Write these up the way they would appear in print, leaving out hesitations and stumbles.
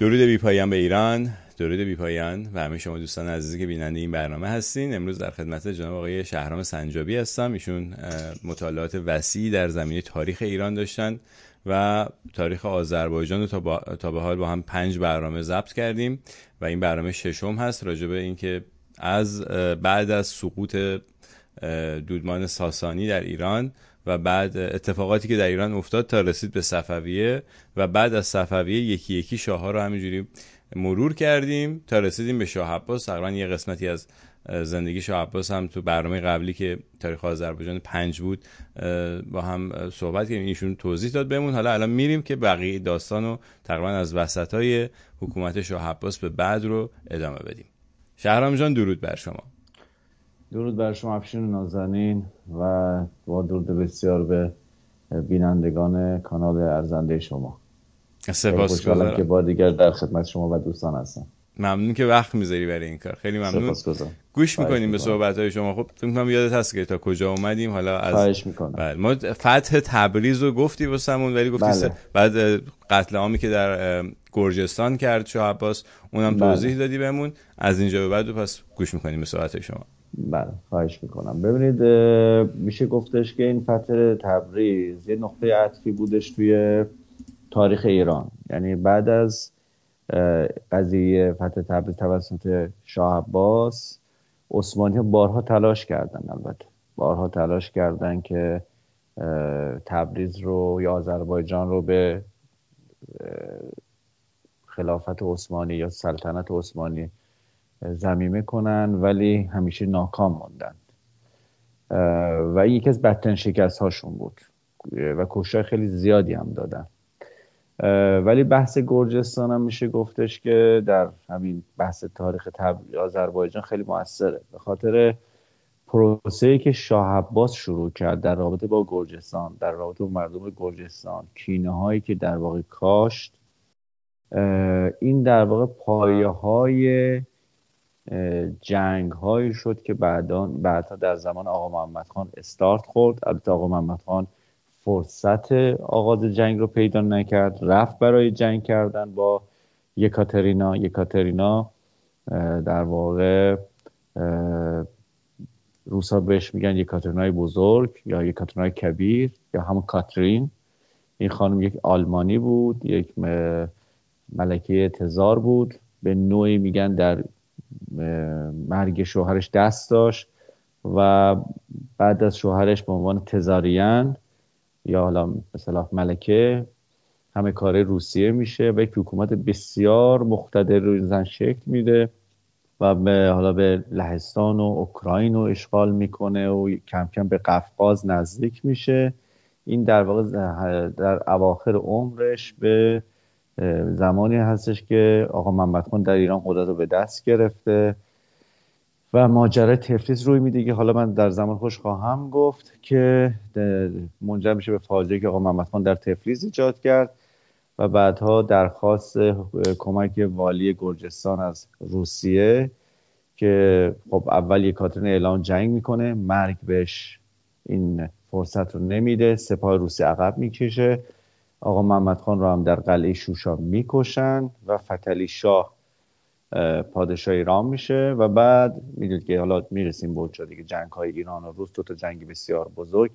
درود بی‌پایان به ایران، درود بی‌پایان و همه شما دوستان عزیزی که بیننده این برنامه هستین. امروز در خدمت جناب آقای شهرام سنجابی هستم. ایشون مطالعات وسیعی در زمینه تاریخ ایران داشتن و تاریخ آذربایجان رو تا به حال با هم 5 برنامه ضبط کردیم و این برنامه ششم هست راجع به اینکه از بعد از سقوط دودمان ساسانی در ایران و بعد اتفاقاتی که در ایران افتاد تا رسید به صفویه و بعد از صفویه یکی یکی شاه‌ها رو همینجوری مرور کردیم تا رسیدیم به شاه عباس. تقریبا یه قسمتی از زندگی شاه عباس هم تو برنامه قبلی که تاریخ آذربایجان 5 بود با هم صحبت کردیم، ایشون توضیح داد بهمون. حالا الان میریم که بقیه داستانو تقریبا از وسطای حکومت شاه عباس به بعد رو ادامه بدیم. شهرام جان درود بر شما. درود بر شما افشین نازنین و با درود بسیار به بینندگان کانال ارزنده شما. سپاسگزارم که بار دیگر در خدمت شما و دوستان هستم. ممنون که وقت میذاری برای این کار. خیلی ممنون. گوش میکنیم به صحبت‌های شما. خب فکر کنم یادت هست که تا کجا اومدیم. حالا از بله ما فتح تبریز رو گفتی واسمون، ولی گفتی بله. بعد قتل عامی که در گرجستان کرد شاه عباس اونم بله. توضیح دادی بهمون. از اینجا به بعد پس گوش میکنیم به صحبت‌های شما. بله خواهش میکنم. ببینید میشه گفتش که این فتح تبریز یه نقطه عطفی بودش توی تاریخ ایران، یعنی بعد از قضیه فتح تبریز توسط شاه عباس عثمانی‌ها بارها تلاش کردن که تبریز رو یا آذربایجان رو به خلافت عثمانی یا سلطنت عثمانی زمیمه کنن، ولی همیشه ناکام موندن و این یکی از بدترین شکست‌هاشون بود و کشتار خیلی زیادی هم دادن. ولی بحث گرجستان هم میشه گفتش که در همین بحث تاریخ آذربایجان خیلی موثره به خاطر پروسه‌ای که شاه عباس شروع کرد در رابطه با گرجستان، در رابطه با مردم گرجستان، کینه‌هایی که در واقع کاشت. این در واقع پایه‌های جنگ‌هایی شد که بعدا در زمان آقا محمد خان استارت خورد. البته آقا محمد خان فرصت آغاز جنگ رو پیدا نکرد، رفت برای جنگ کردن با یکاترینا. یکاترینا در واقع روس‌ها بهش میگن یکاترینای بزرگ یا یکاترینای کبیر یا همون کاترین. این خانم یک آلمانی بود، یک ملکه تزار بود، به نوعی میگن در مرگ شوهرش دست داشت و بعد از شوهرش به عنوان تزاریان یا حالا مثلا ملکه همه کاره روسیه میشه و یک حکومت بسیار مقتدر روی زن شکل میده و حالا به لهستان و اوکراین رو اشغال میکنه و کم کم به قفقاز نزدیک میشه. این در واقع در اواخر عمرش به زمانی هستش که آقا محمد خان در ایران قدرت رو به دست گرفته و ماجرای تفلیس روی میده که حالا من در زمان خوش خواهم گفت، که منجر میشه به فاجعه که آقا محمد خان در تفلیس ایجاد کرد و بعدها درخواست کمک والی گرجستان از روسیه که خب اول یکاترین اعلام جنگ میکنه، مرگ بهش این فرصت رو نمیده، سپاه روسی عقب میکشه، آقا محمد خان رو هم در قلعه شوشا میکشن و فتحعلی شاه پادشاه ایران میشه و بعد میدونید که حالا میرسیم به اونجا دیگه، جنگ های ایران و روس، 2 جنگ بسیار بزرگ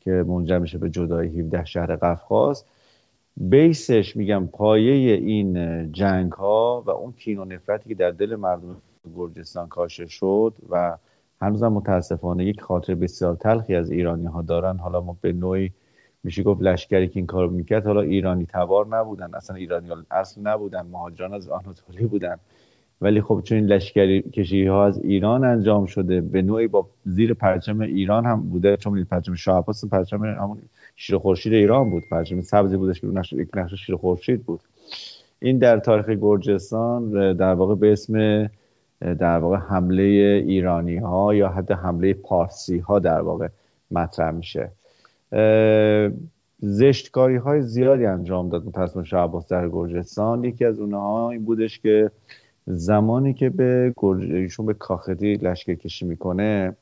که منجر میشه به جدایی 17 شهر قفقاز. بیسش میگم پایه این جنگ ها و اون کین و نفرتی که در دل مردم گرجستان کاشته شد و هنوزم متاسفانه یک خاطره بسیار تلخی از ایرانی ها دارن. حالا ما به نوعی میشه گفت لشکری که این کارو میکرد حالا ایرانی تبار نبودن، اصلا ایرانی اصل نبودن، مهاجران از آناتولی بودن، ولی خب چون این لشکری کشی ها از ایران انجام شده به نوعی با زیر پرچم ایران هم بوده، چون پرچم شاه عباس پرچم همون شیر خورشید ایران بود، پرچم سبزی بودش که نقش شیر خورشید بود. این در تاریخ گرجستان در واقع به اسم در واقع حمله ایرانی ها یا حتی حمله پارسی ها در واقع مطرح میشه. زشتکاری های زیادی انجام داد متأسفانه شاه عباس در گرجستان. یکی از اونها این بودش که زمانی که به کاختی لشکرکشی میکنه،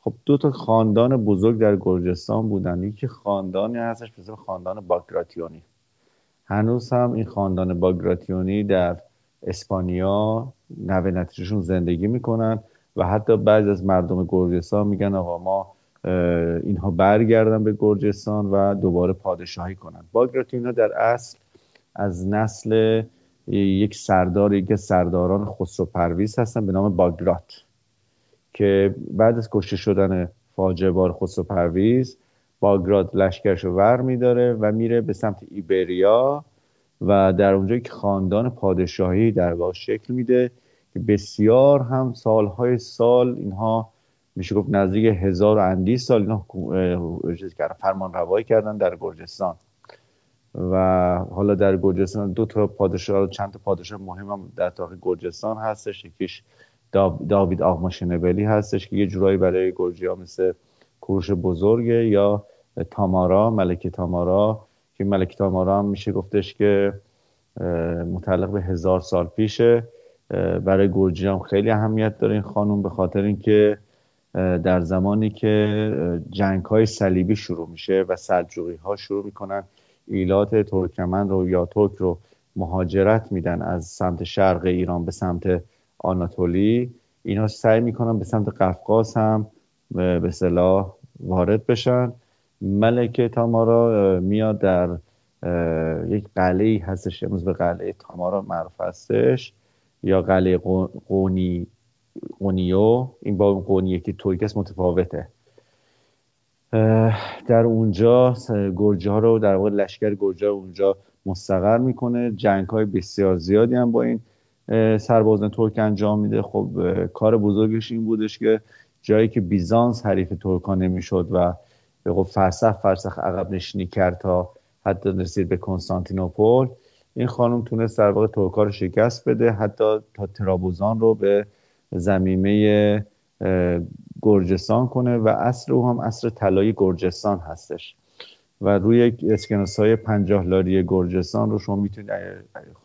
خب 2 خاندان بزرگ در گرجستان بودن. یکی خاندانی هستش به اسم خاندان باگراتیونی هنوز هم این خاندان باگراتیونی در اسپانیا نوه نتیجهشون زندگی میکنن و حتی بعضی از مردم گرجستان میگن آقا ما اینها برگردن به گرجستان و دوباره پادشاهی کنن. باگراتیونی در اصل از نسل یک سردار، یک سرداران خسرو پرویز هستن به نام باگرات که بعد از کشته شدن فاجعه بار خسرو پرویز، باگرات لشکرشو ور میداره و میره به سمت ایبریا و در اونجا یک خاندان پادشاهی در واقع شکل میده که بسیار هم سالهای سال اینها میشه گفت نزدیک 1000 سال اینا فرمان روایی کردن در گرجستان و حالا در گرجستان دو تا پادشاه، چند تا پادشاه مهم هم در تاریخ گرجستان هستش. یکیش داوید آغماشنی هستش که یه جورایی برای گرجی‌ها مثل کوروش بزرگه، یا تامارا، ملکه تامارا که ملکه تامارا هم میشه گفتش که متعلق به 1000 پیشه. برای گرجی‌ها خیلی اهمیت داره این خانم به خاطر اینکه در زمانی که جنگ‌های صلیبی شروع میشه و سلجوقی‌ها شروع میکنن ایلات ترکمن رو یا ترک رو مهاجرت میدن از سمت شرق ایران به سمت آناتولی، اینا سعی میکنن به سمت قفقاز هم به اصطلاح وارد بشن. ملکه تامارا میاد در یک قلعه‌ای هستش امروز به قلعه تامارا معروف هستش یا قلعه قونیو، این با قونیه که ترکیه متفاوته. در اونجا گرجی‌ها رو در واقع لشکر گرجی اونجا مستقر میکنه. جنگ‌های بسیار زیادی هم با این سربازان ترک انجام میده. خب کار بزرگش این بودش که جایی که بیزانس حریف ترکانه میشد و به قول فرسخ عقب نشینی کرد تا حتی رسید به کنستانتینوپل، این خانم تونست در واقع ترک‌ها رو شکست بده، حتی تا ترابزان رو به زمینه گرجستان کنه و عصر او هم عصر طلایی گرجستان هستش و روی اسکناس‌های 50 لاری گرجستان رو شما میتونید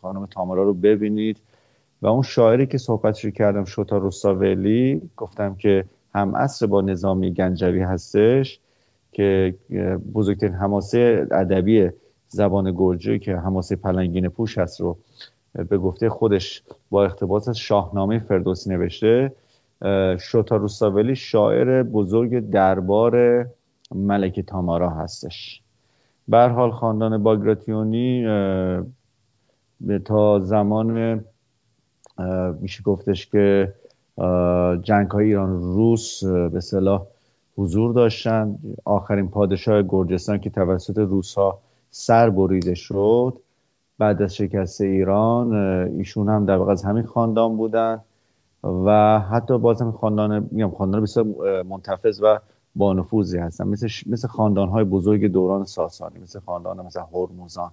خانم تامارا رو ببینید. و اون شاعری که صحبتش کردم شوتا روستاولی، گفتم که هم عصر با نظامی گنجوی هستش که بزرگترین حماسه ادبی زبان گرجی که حماسه پلنگین پوش هست رو به گفته خودش با اقتباس از شاهنامه فردوسی نوشته. شوتا روستاولی شاعر بزرگ دربار ملکه تامارا هستش. به هر حال خاندان باگراتیونی تا زمان میشه گفتش که جنگ‌های ایران روس به اصطلاح حضور داشتن. آخرین پادشاه گرجستان که توسط روس‌ها سر بریده شد بعد از شکست ایران، ایشون هم در واقع از همین خاندان بودن و حتی باز هم خاندان بسیار منتفذ و با نفوذی هستن، مثل خاندان‌های بزرگ دوران ساسانی، مثل خاندان مثلا هرمزان،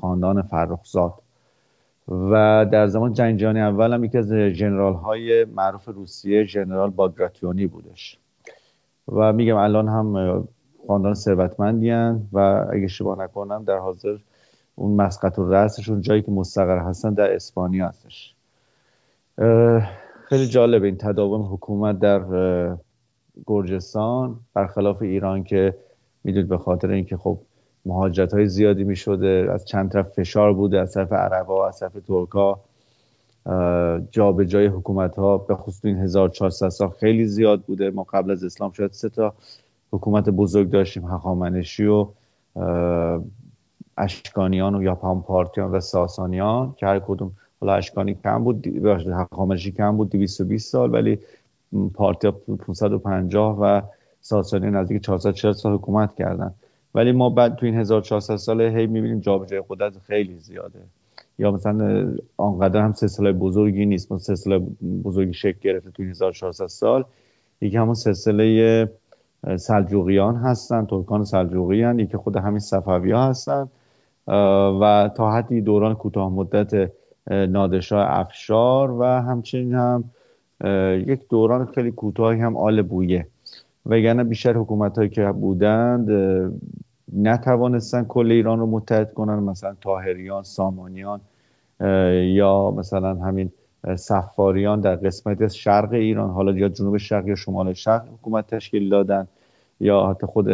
خاندان فرخزاد. و در زمان جنگ جهانی اول هم یکی از ژنرال‌های معروف روسیه ژنرال باگراتیونی بودش و میگم الان هم خاندان ثروتمندی هستند و اگه اشتباه نکنم در حاضر اون مسقط الرأسشون جایی که مستقر هستن در اسپانیا هستش. خیلی جالب این تداوم حکومت در گرجستان برخلاف ایران که میدونید به خاطر اینکه خب مهاجرت‌های زیادی می‌شده، از چند طرف فشار بوده، از طرف عرب‌ها، از طرف ترک‌ها، جابجایی حکومت‌ها به خصوص این 1400 سال خیلی زیاد بوده. ما قبل از اسلام شاید 3 تا حکومت بزرگ داشتیم، هخامنشی و اشکانیان و یا پامپارتیان و ساسانیان که هر کدوم، حالا اشکانی کم بود، هخامنشی کم بود 220 سال، ولی پارتیا 550 و ساسانیان نزدیک 440 سال حکومت کردن. ولی ما بعد تو این 1400 سال هی می‌بینیم جابجایی قدرت خیلی زیاده، یا مثلا آنقدر هم سلسله بزرگی نیست. ما سلسله بزرگی شکل گرفته تو این 1400 سال، یکی همون سلسله سلجوقیان هستن، ترکان سلجوقیان، یکی خود همین صفوی‌ها هستن و تا حدی دوران کوتاه مدت نادرشاه افشار و همچنین هم یک دوران خیلی کوتاهی هم آل بویه. وگرنه بیشتر حکومت‌هایی که بودند نتوانستن کل ایران رو متحد کنن، مثلا طاهریان، سامانیان یا مثلا همین صفاریان در قسمتی از شرق ایران، حالا یا جنوب شرق یا شمال شرق حکومت تشکیل دادن، یا حتی خود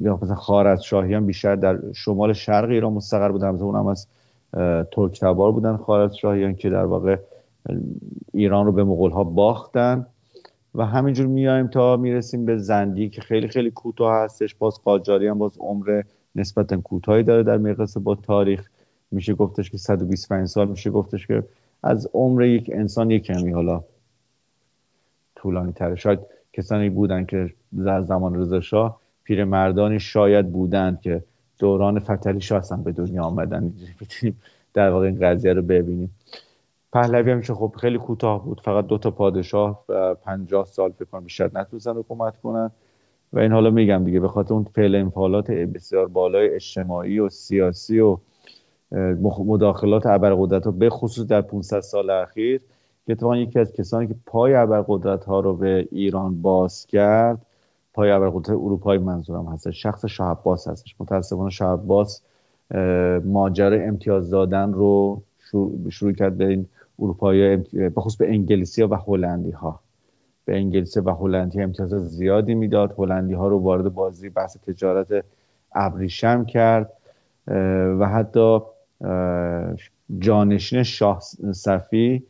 یا مثلا خوارزمشاهیان بیشتر در شمال شرق ایران مستقر بودن، اونم از ترک‌تبار بودن خوارزمشاهیان که در واقع ایران رو به مغول‌ها باختن. و همینجور میایم تا میرسیم به زندی که خیلی خیلی کوتاه هستش. باز قاجاری هم باز عمر نسبتاً کوتاهی داره در مقایسه با تاریخ، میشه گفتش که 125 سال میشه گفتش که از عمر یک انسان یک کمی حالا طولانی تره. شاید کسانی بودن که در زمان رضا شاه پیرمردانی شاید بودن که دوران فتحعلی شاه اصلا به دنیا آمدن، بتونیم در واقع این قضیه رو ببینیم. پهلوی هم که خب خیلی کوتاه بود، فقط دو تا پادشاه 50 سال فکر کنم بیشتر نتونستن حکومت کنن و این حالا میگم دیگه به خاطر اون فعل انفعالات بسیار بالای اجتماعی و سیاسی و مداخلات ابرقدرت‌ها به خصوص در 500 سال اخیر که اتفاقا یکی از کسانی که پای ابرقدرت‌ها رو به ایران باز کرد، پای ابرقدرت اروپایی منظورم هست، شخص شاه عباس هستش. متأسفانه شاه عباس ماجرای امتیاز دادن رو شروع کرد به این اروپایی، به خصوص به انگلیسی‌ها و هلندی‌ها. به انگلیس و هلندی امتیاز زیادی میداد، هلندی‌ها رو وارد بازی بحث تجارت ابریشم کرد و حتی جانشین شاه صفی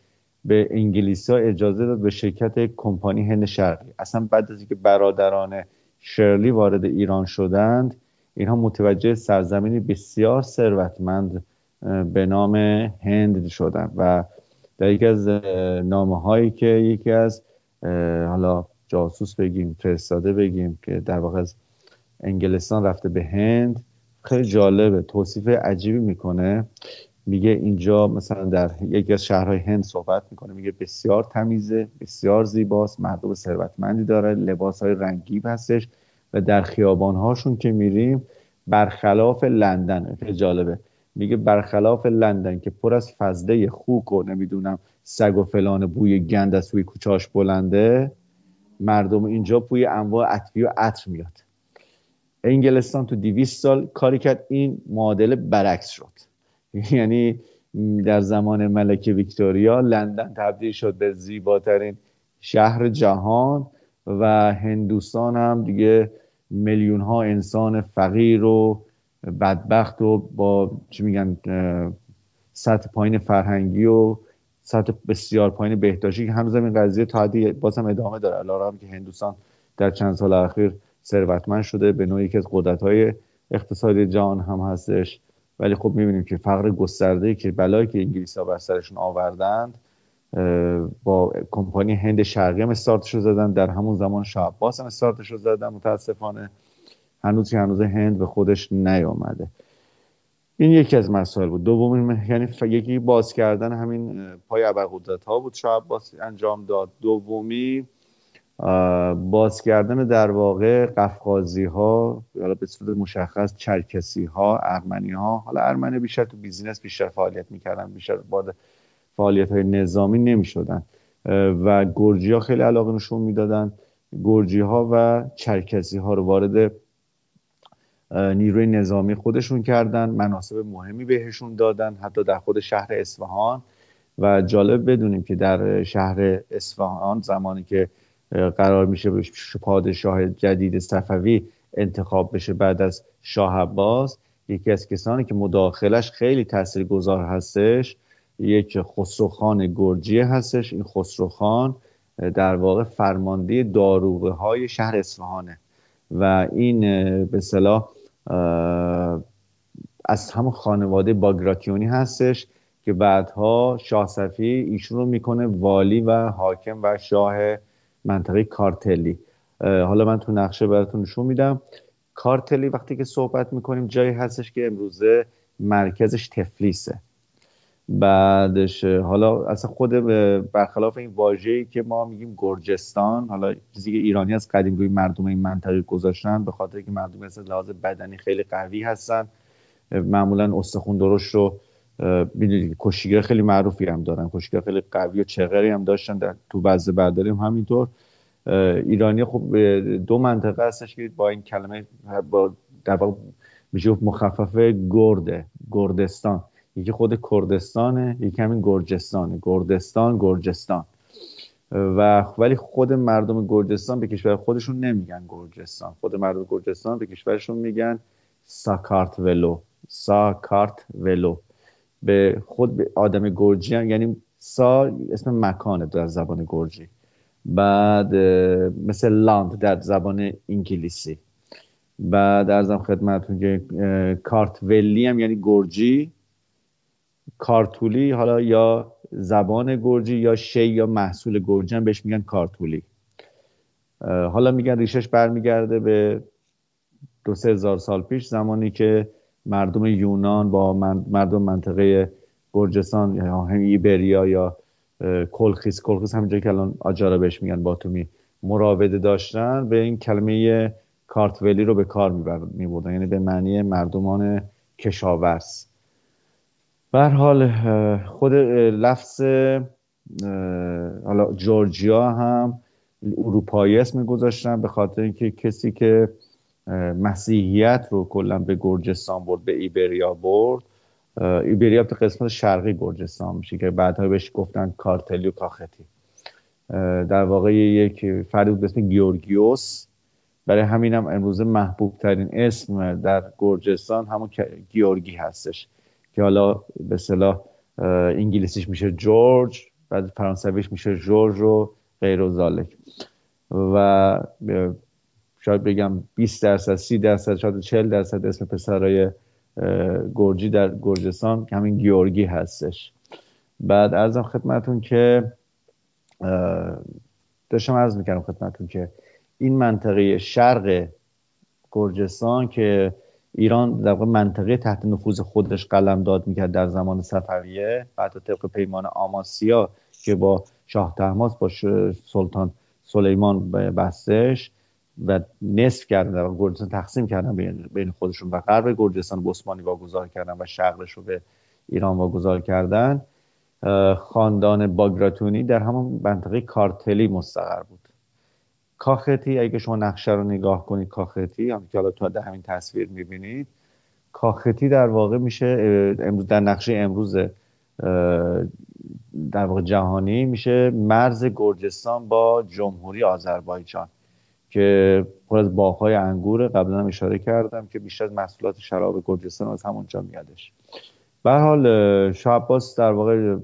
به انگلیس‌ها اجازه داد به شرکت کمپانی هند شرقی. اصلا بعد از اینکه برادران شرلی وارد ایران شدند، اینها متوجه سرزمینی بسیار ثروتمند به نام هند شدند و در یکی از نامه‌هایی که یکی از حالا جاسوس بگیم فرستاده بگیم که در واقع از انگلستان رفته به هند، خیلی جالبه، توصیف عجیبی میکنه. میگه اینجا مثلا در یکی از شهرهای هند صحبت میکنه، میگه بسیار تمیزه، بسیار زیباست، مردم ثروتمندی داره، لباسهای رنگی هستش و در خیابانهاشون که میریم برخلاف لندن، خیلی جالبه، میگه برخلاف لندن که پر از فضله خوک و نمیدونم سگ و فلان بوی گند از توی کوچاش بلنده، مردم اینجا بوی انواع ادویه و عطر میاد. انگلستان تو 200 سال کاری کرد این معادله برعکس شد. یعنی در زمان ملکه ویکتوریا لندن تبدیل شد به زیباترین شهر جهان و هندوستان هم دیگه میلیون ها انسان فقیر و بدبخت و با چی میگن سطح پایین فرهنگی و سطح بسیار پایین بهداشتی که همزمان قضیه تا حدی باز هم ادامه داره، علاوه بر که هندوستان در چند سال اخیر ثروتمند شده، به نوعی که از قدرت‌های اقتصادی جهان هم هستش، ولی خب می‌بینیم که فقر گسترده‌ای که بلایی که انگلیس‌ها بر سرشون آوردند با کمپانی هند شرقی هم استارتش رو زدن، در همون زمان شاه عباس هم استارتش رو زدن، متأسفانه هنوز هند به خودش نیامده. این یکی از مسائل بود. دومین یعنی یکی باز کردن همین پای ابرقدرت‌ها بود شاه عباس انجام داد. دومی باز کردن در واقع قفقازی‌ها، حالا به صورت مشخص چرکسی‌ها، ارمنی‌ها، حالا ارمنی بیشتر تو بیزینس بیشتر فعالیت می‌کردن، بیشتر وارد فعالیت‌های نظامی نمی‌شدن و گرجی‌ها خیلی علاقه نشون می‌دادن. گرجی‌ها و چرکسی‌ها رو وارد نیروی نظامی خودشون کردن، مناصب مهمی بهشون دادن، حتی در خود شهر اصفهان. و جالب بدونیم که در شهر اصفهان زمانی که قرار میشه پادشاه جدید صفوی انتخاب بشه بعد از شاه عباس، یکی از کسانی که مداخلش خیلی تاثیرگذار هستش یک خسروخان گرجی هستش. این خسروخان در واقع فرمانده داروغه های شهر اصفهانه و این به اصطلاح از همون خانواده باگراتیونی هستش که بعدها شاه صفی ایشون رو میکنه والی و حاکم و شاه منطقه کارتلی. حالا من تو نقشه براتون نشون میدم. کارتلی وقتی که صحبت میکنیم جایی هستش که امروزه مرکزش تفلیسه. بعدش حالا اصلا خود برخلاف این واژه‌ای که ما میگیم گرجستان، حالا چیزی که ایرانی از قدیم روی مردم این منطقه گذاشتن به خاطر اینکه مردم از لحاظ بدنی خیلی قوی هستن، معمولا استخون درشت رو میدونید، کشیگر خیلی معروفی هم دارن، کشیگر خیلی قوی و چغری هم داشتن، در تو وزنه برداری هم همینطور. ایرانی خب دو منطقه هستش که با این کلمه در واقع میشه مخفف گرده، گردستان، یکی خود کردستانه، یکی همین گرجستانه، گردستان، گرجستان. و ولی خود مردم گرجستان به کشور خودشون نمیگن گرجستان، خود مردم گرجستان به کشورشون میگن ساکارتولو. ساکارتولو به خود به آدم گرجی هم، یعنی سا اسم مکانه در زبان گرجی، بعد مثل لاند در زبان انگلیسی. بعد ارزم خدمتتون که کارتولی هم یعنی گرجی، کارتولی حالا یا زبان گرجی یا شی یا محصول گرجی هم بهش میگن کارتولی. حالا میگن ریشش برمیگرده به 2-3 هزار سال پیش، زمانی که مردم یونان با مردم منطقه گرجستان یا هم ایبریا یا کلخیس همینجایی که الان آجارا بهش میگن باتومی مراوده داشتن، به این کلمه کارتولی رو به کار میبردن، یعنی به معنی مردمان کشاورز. به هر حال خود لفظ حالا جورجیا هم اروپایی اسم گذاشتن به خاطر اینکه کسی که مسیحیت رو کلا به گرجستان برد، به ایبریا برد، ایبریا به قسمت شرقی گرجستان میشه که بعدها بهش گفتن کارتلی و کاختی. در واقع یک فردی بود به اسم گیورگیوس، برای همین هم امروزه محبوب ترین اسم در گرجستان همون گیورگی هستش که حالا به اصطلاح انگلیسیش میشه جورج، بعد فرانسویش میشه جورج و غیر و ذالک. و شاید بگم 20%، 30%، شاید 40% اسم پسرای گرجی در گرجستان همین گیورگی هستش. بعد عرضم خدمتون که داشتم عرض میکردم خدمتون که این منطقه شرق گرجستان که ایران در واقع منطقه تحت نفوذ خودش قلمداد میکرد در زمان صفویه، بعد طبق پیمان آماسیا که با شاه طهماسب با سلطان سلیمان بستش و نصف کردن و گرجستان تقسیم کردن بین خودشون و غرب گرجستان به عثمانی واگذار کردن و شرقش رو به ایران واگذار کردن. خاندان باگراتیونی در همون منطقه کارتلی مستقر بود. کاختی اگه شما نقشه رو نگاه کنید، کاختی هم که حالا تو در همین تصویر میبینید، کاختی در واقع میشه امروز در نقشه امروز در واقع جهانی میشه مرز گرجستان با جمهوری آذربایجان که پر از باغ‌های انگور. قبلا هم اشاره کردم که بیشتر محصولات شراب گرجستان از همونجا میادش. به هر حال شاه عباس در واقع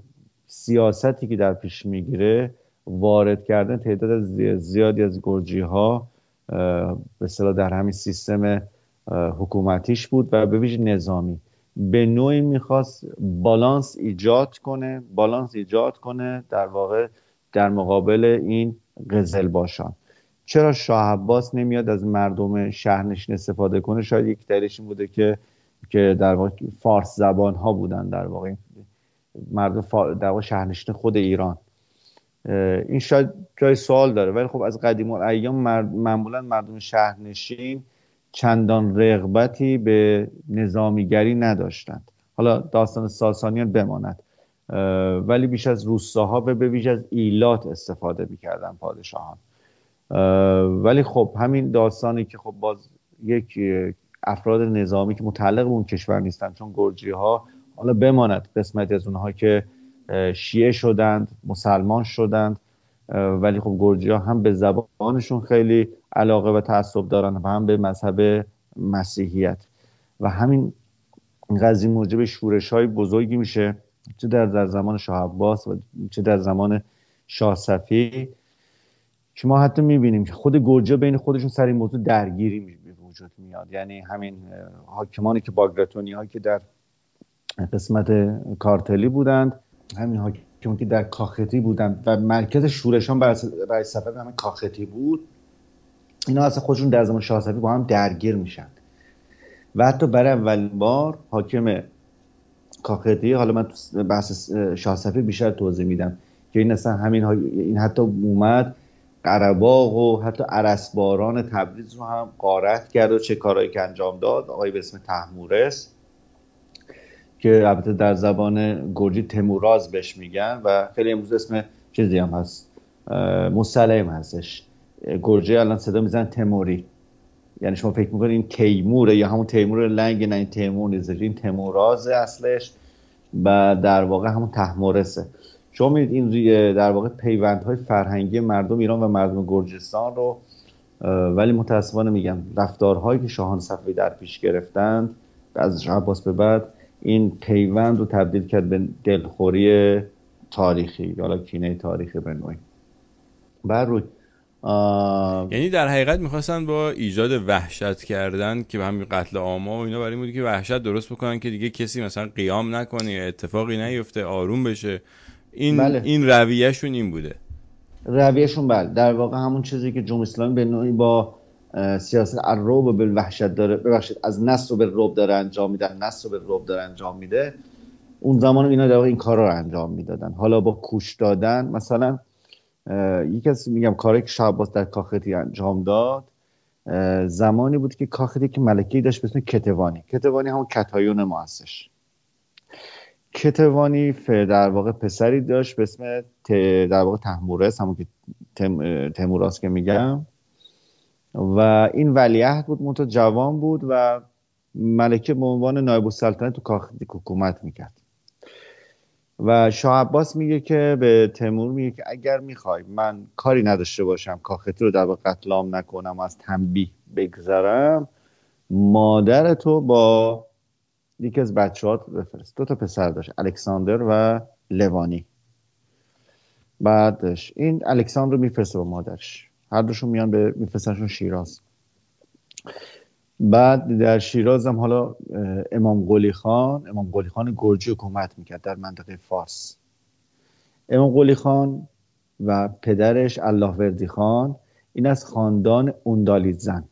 سیاستی که در پیش میگیره وارد کردن تعداد زیادی از گرجی‌ها به اصطلاح در همین سیستم حکومتیش بود و به ویژه نظامی. به نوعی میخواست بالانس ایجاد کنه در واقع در مقابل این قزلباشان. چرا شاه عباس نمیاد از مردم شهرنشین استفاده کنه؟ شاید یک دلیلش این بوده که در واقع فارس زبان ها بودن، در واقع مردم شهرنشین خود ایران. این شاید جای سوال داره، ولی خب از قدیم الایام معمولا مردم شهرنشین چندان رغبتی به نظامیگری نداشتند. حالا داستان ساسانیان بماند، ولی بیش از روستاها به ویژه از ایلات استفاده می‌کردن پادشاهان. ولی خب همین داستانی که خب باز یک افراد نظامی که متعلق به اون کشور نیستن، چون گرجی‌ها حالا بماند قسمتی از اونها که شیعه شدند، مسلمان شدند، ولی خب گرجی‌ها هم به زبانشون خیلی علاقه و تعصب دارن و هم به مذهب مسیحیت، و همین قضیه موجب شورش‌های بزرگی میشه، چه در زمان شاه عباس و چه در زمان شاه صفی. شما حتی میبینیم که خود گرجی‌ها بین خودشون سر این موضوع درگیری به وجود میاد، یعنی همین حاکمانی که باگراتیونی‌ها که در قسمت کارتلی بودند، همین حاکمان که در کاختی بودند و مرکز شورشان برای سفر همین کاختی بود، اینا اصلا خودشون در زمان شاه صفی با هم درگیر میشن و حتی برای اولین بار حاکم کاختی، حالا من تو بحث شاه صفی بیشتر توضیح میدم که این اصلا همین این حتی اومد قرباغ و حتی عرسباران تبریز رو هم غارت کرد و چه کارهایی که انجام داد. آقای به اسم تیمورس که البته در زبان گرجی تیموراز بهش میگن و خیلی امروز اسم چیزی هم هست، مصطلح هستش گرجی، الان صدا میزنن تیموری. یعنی شما فکر میکنید این تیموره یا همون تیمور لنگ، نه این تیمور نیست، این تیموراز اصلش و در واقع همون تیمورسه شما می‌بینید این در واقع پیوندهای فرهنگی مردم ایران و مردم گرجستان رو، ولی متاسفانه میگم رفتارهایی که شاهان صفوی در پیش گرفتند از شاه عباس به بعد این پیوند رو تبدیل کرد به دلخوری تاریخی یا کینه تاریخی به نوعی. یعنی در حقیقت میخواستن با ایجاد وحشت کردن که همین قتل عاما و اینا برای این بود که وحشت درست بکنن که دیگه کسی مثلا قیام نکنه یا اتفاقی نیفته، آروم بشه. این بله. این رویهشون این بوده، رویهشون بله در واقع همون چیزی که جمهوری اسلامی به نوعی با سیاست الرعب بالوحشت داره، ببخشید از نصب به رعب داره انجام میدن، نصب به رعب داره انجام میده. اون زمان اینا در واقع این کارا رو انجام میدادن، حالا با کوش دادن. مثلا یکی از میگم کاری که شاه عباس در کاختی انجام داد زمانی بود که کاختی که ملکه‌ای داشت به اسم کتوانی. کتوانی همون کتایون ما هستش. کتوانی در واقع پسری داشت به اسم در واقع تیمورس، همون که تیمورس که میگم، و این ولیعهد بود، منتها جوان بود و ملکه به عنوان نایب السلطنه تو کاختی حکومت میکرد. و شاه عباس میگه که به تیمور میگه که اگر میخوای من کاری نداشته باشم، کاختی رو در واقع قتل عام نکنم، از تنبیه بگذرم، مادر تو با یکی از بچه‌هات بفرست. دو تا پسر داشت، الکساندر و لوانی. بعدش این الکساندر رو میفرسته با مادرش، هر دوشون میان به میفرستنشون شیراز. بعد در شیراز هم حالا امام قلی خان گرجی حکومت میکرد در منطقه فارس. امام قلی خان و پدرش الله وردی خان، این از خاندان اوندالیزم،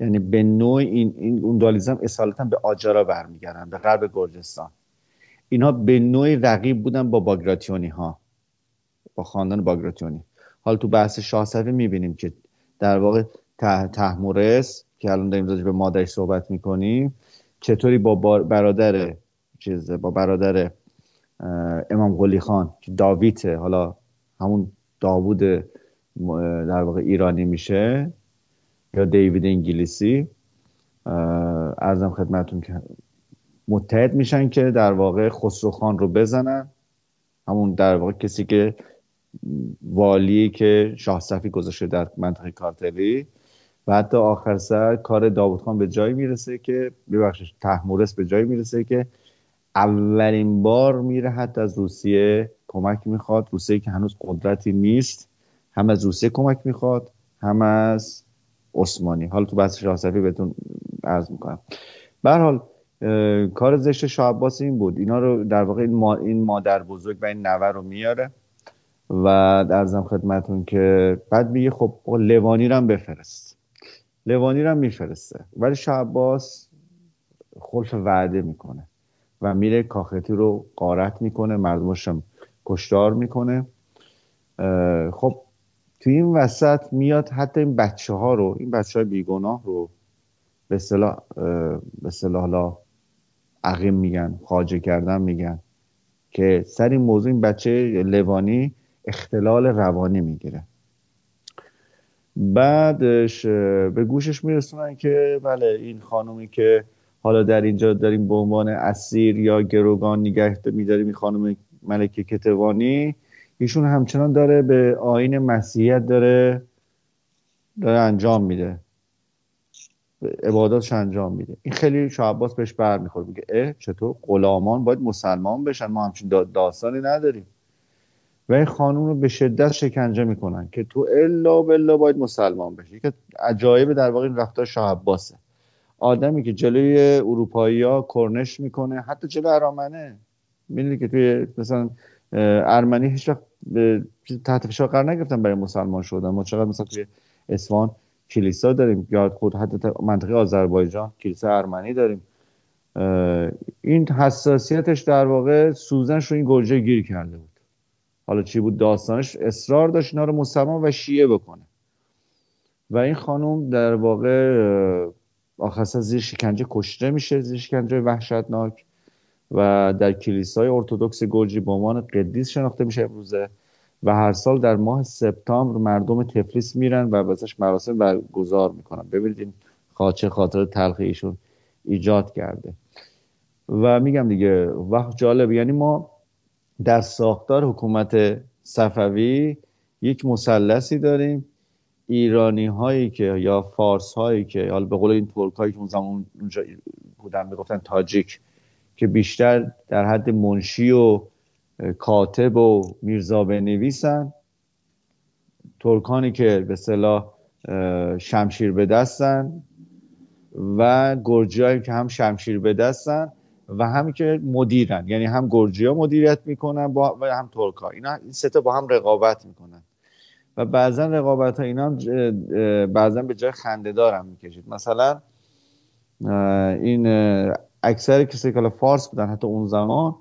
یعنی به نوع این اوندالیزم اصالتا به آجارا برمیگردن، به غرب گرجستان. اینها به نوع رقیب بودن با باگراتیونی ها، با خاندان باگراتیونی. حالا تو بحث شاه صفی میبینیم که در واقع طهمورس که الان داریم راجع به مادرش صحبت میکنیم چطوری با برادر برادر امام قلی خان که داویت، حالا همون داوود در واقع ایرانی میشه یا دیوید انگلیسی، عرضم خدمتتون که متحد میشن که در واقع خسروخان رو بزنن، همون در واقع کسی که والی که شاه صفی گذاشته در منطقه کارتلی. و حتی آخر سر کار داوود خان به جایی میرسه که ببخشید طهمورس به جایی میرسه که اولین بار میره حتی از روسیه کمک میخواد، روسیه که هنوز قدرتی نیست، هم از روسیه کمک میخواد هم از عثمانی. حالا تو بحث شاه صفی بهتون عرض میکنم. به هر حال کار زشت شاه عباس این بود، اینا رو در واقع این مادر بزرگ و این نوه رو میاره و عرضم خدمتون که بعد میگه خب لوانی رو هم بفرست. لوانی رو هم میفرسته، ولی شاه عباس خلف وعده میکنه و میره کاختی رو غارت میکنه، مردمش هم کشتار میکنه. خب توی این وسط میاد حتی این بچه ها رو، این بچه های بیگناه رو به اصطلاح لا عقیم میگن، خواجه کردن میگن، که سر این موضوع این بچه لوانی اختلال روانی میگیره. بعدش به گوشش میرسونن که بله این خانومی که حالا در اینجا داریم به عنوان اسیر یا گروگان نگهت می‌داریم، این خانم ملکه کتوانی، ایشون همچنان داره به آیین مسیحیت داره انجام میده، عباداتش انجام میده. این خیلی شاه عباس بهش برمیخوره، میگه چطور غلامان باید مسلمان بشن؟ ما همچین داستانی نداریم. و این خانوم رو به شدت شکنجه میکنن که تو الا بلا باید مسلمان بشی. که عجایب در واقع این رفتار شاه عباسه، آدمی که جلوی اروپایی‌ها کرنش میکنه، حتی جلوی ارامنه. میدونی که توی مثلا ارمنی هیچ وقت تحت فشار قرار نگرفتن برای مسلمان شدن. ما چقدر مثلا توی اصفهان کلیسا داریم، یا خود حتی منطقه آذربایجان کلیسا ارمنی داریم. این حساسیتش در واقع سوزنش رو این گرجه گیر کرده بود. حالا چی بود داستانش؟ اصرار داشت اینا رو مسلمان و شیعه بکنه و این خانم در واقع آخرش زیر شکنجه کشته میشه، زیر شکنجه وحشتناک، و در کلیسای ارتدوکس گرجی به عنوان قدیس شناخته میشه امروزه و هر سال در ماه سپتامبر مردم تفلیس میرن و واسش مراسم برگزار میکنن. ببینید این چه خاطره تلخی ایشون ایجاد کرده. و میگم دیگه وقت جالب، یعنی ما در ساختار حکومت صفوی یک مثلثی داریم، ایرانی هایی که یا فارس هایی که حالا به قول این ترک هایی که اون زمان اونجا بودن میگفتن تاجیک، که بیشتر در حد منشی و کاتب و میرزا بنویسن، ترکانی که به اصطلاح شمشیر به دستن و گرجیایی که هم شمشیر به دستن و هم که مدیرن، یعنی هم گرجیا مدیریت میکنن با و هم ترکا، اینا این سه تا با هم رقابت میکنن و بعضا رقابت ها اینا بعضا به جای خنده‌دار هم میکشید. مثلا این اکثر کسایی که فارس بودن حتی اون زمان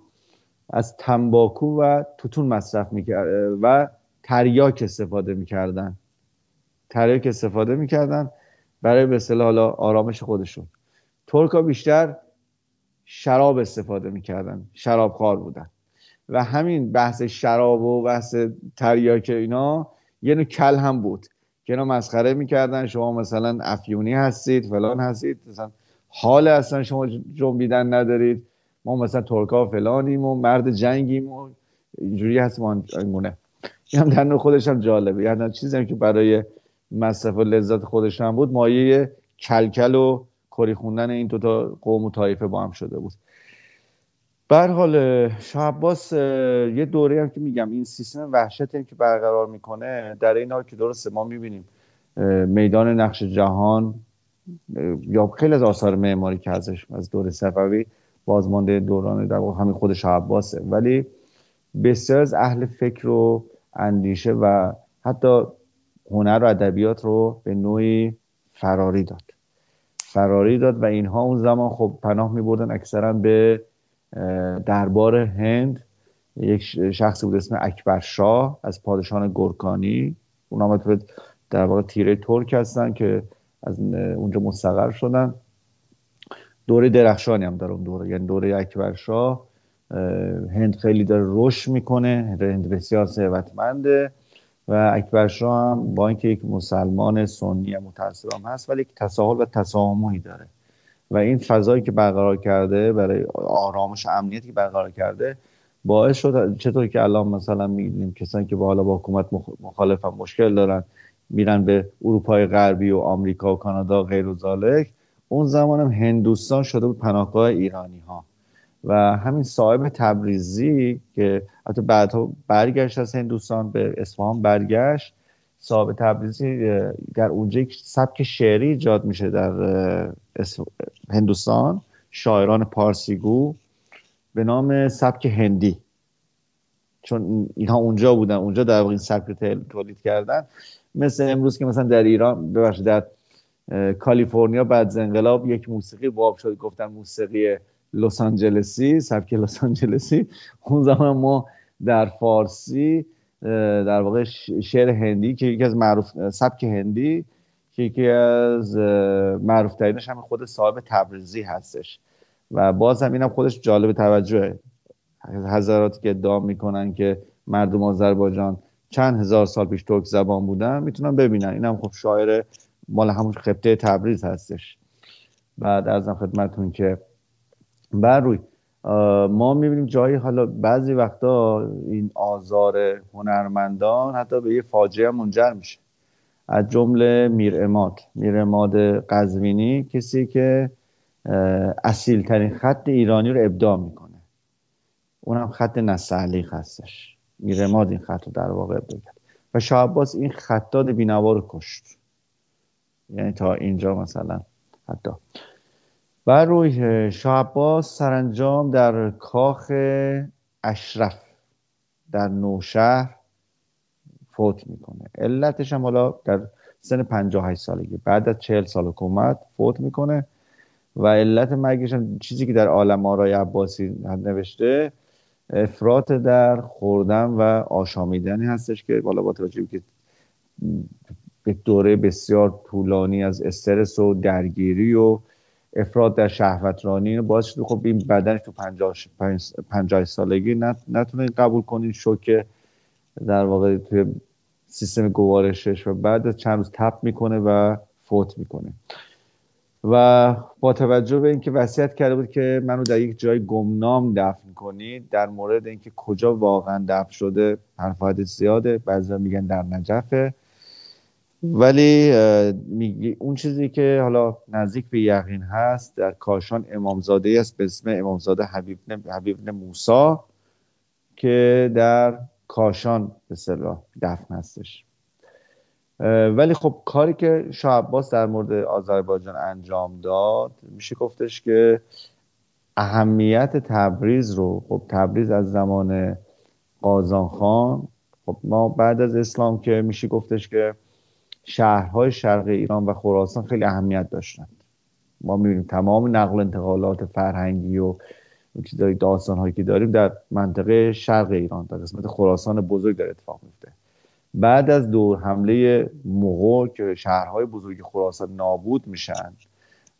از تنباکو و توتون مصرف میکرد و تریاک استفاده میکردن، تریاک استفاده میکردن برای به اصطلاح حالا آرامش خودشون. ترکا بیشتر شراب استفاده میکردن، شرابخوار بودن و همین بحث شراب و بحث تریاک اینا یه نوع کل هم بود که اینا مسخره میکردن، شما مثلا افیونی هستید، فلان هستید، مثلا حال اصلا شما جنبیدن ندارید، ما مثلا ترکا فلانیم و مرد جنگیم و اینجوری هست ما اینگونه. این هم در نوع خودش هم جالبه، یعنی چیزی هم که برای مصرف و لذت خودش هم بود، مایه کلکل و کری خوندن این دو تا قوم و طایفه با هم شده بود. به هر حال شاه عباس یه دوره‌ای هم که میگم این سیستم وحشتی هم که برقرار میکنه در این حال که درسته ما میبینیم میدان نقش جهان یا خیلی از آثار معماری که ازش از دوره صفوی بازمانده دوران در واقع همین خود شاه عباسه، ولی بسیار از اهل فکر و اندیشه و حتی هنر و ادبیات رو به نوعی فراری داد و اینها اون زمان خب پناه می‌بردن اکثرا به دربار هند. یک شخصی بود اسم اکبرشاه از پادشاهان گرگانی، اونها در واقع تیره ترک هستن که از اونجا مستقر شدن. دوره درخشانی هم در اون دوره، یعنی دوره اکبرشاه، هند خیلی داره رشد میکنه، هند بسیار ثروتمنده و اکبرشاه هم با اینکه یک مسلمان سنی متأثرام هست ولی یک تساهل و تسامحی داره و این فضایی که برقرار کرده برای آرامش و امنیتی که برقرار کرده باعث شد چطوری که الان مثلا می‌بینیم کسانی که با حالا با حکومت مخالف هم مشکل دارن میرن به اروپای غربی و آمریکا و کانادا غیر و ذالک، اون زمان هم هندوستان شده بود پناهگاه ایرانی‌ها و همین صائب تبریزی که حتی بعدها برگشت از هندوستان به اصفهان برگشت، صائب تبریزی در اونجا یک سبک شعری ایجاد میشه در هندوستان، شاعران پارسیگو به نام سبک هندی، چون اینها اونجا بودن، اونجا در واقع این سبک رو تولید کردن. مثل امروز که مثلا در ایران ببخشید در کالیفرنیا بعد از انقلاب یک موسیقی باب شد گفتن موسیقی لس آنجلسی، سبک لس آنجلسی، اون زمان ما در فارسی در واقع شعر هندی که یکی از معروف سبک هندی که یکی از معروف ترینش هم خود صاحب تبریزی هستش و باز هم اینم خودش جالب توجهه، حضراتی که ادعا میکنن که مردم آذربایجان چند هزار سال پیش ترک زبان بودن میتونن ببینن، اینم خب شاعر مال همون خطه تبریز هستش. بعد ازم خدمتتون که بر روی ما میبینیم جایی حالا بعضی وقتا این آزار هنرمندان حتی به یه فاجعه منجر میشه، از جمله میرماد قزوینی، کسی که اصیل ترین خط ایرانی رو ابداع میکنه، اونم خط نصعلیق هستش. میرماد این خط رو در واقع ابداع کرد و شاه عباس این خطاط بی‌نوا رو کشت، یعنی تا اینجا مثلا حتی بر روی شاه عباس سرانجام در کاخ اشرف در نوشهر فوت میکنه. علتش هم حالا در سن 58 سالگی بعد از 40 سال حکومت فوت میکنه و علت مرگش هم چیزی که در عالم آرای عباسی نوشته افراط در خوردن و آشامیدنی هستش که بالا با توجه که به دوره بسیار طولانی از استرس و درگیری و افراد در شهوترانی باعث شده خب این بدنش تو 50 سالگی نتونه قبول کنین شوکه در واقع توی سیستم گوارشش و بعد چند روز تپ میکنه و فوت میکنه. و با توجه به اینکه وصیت کرده بود که منو در یک جای گمنام دفن کنید، در مورد اینکه کجا واقعا دفن شده حرف و حدیث زیاده، بعضیا میگن در نجفه، ولی اون چیزی که حالا نزدیک به یقین هست در کاشان امامزاده‌ای است به اسم امامزاده حبیب بن موسی که در کاشان به اصطلاح دفن هستش. ولی خب کاری که شاه عباس در مورد آذربایجان انجام داد میشه گفتش که اهمیت تبریز رو، خب تبریز از زمان قازان خان، خب ما بعد از اسلام که میشه گفتش که شهرهای شرق ایران و خراسان خیلی اهمیت داشتند. ما میبینیم تمام نقل انتقالات فرهنگی و چیزای داستان‌هایی که داریم در منطقه شرق ایران در قسمت خراسان بزرگ در اتفاق میفته. بعد از دور حمله مغول که شهرهای بزرگ خراسان نابود میشن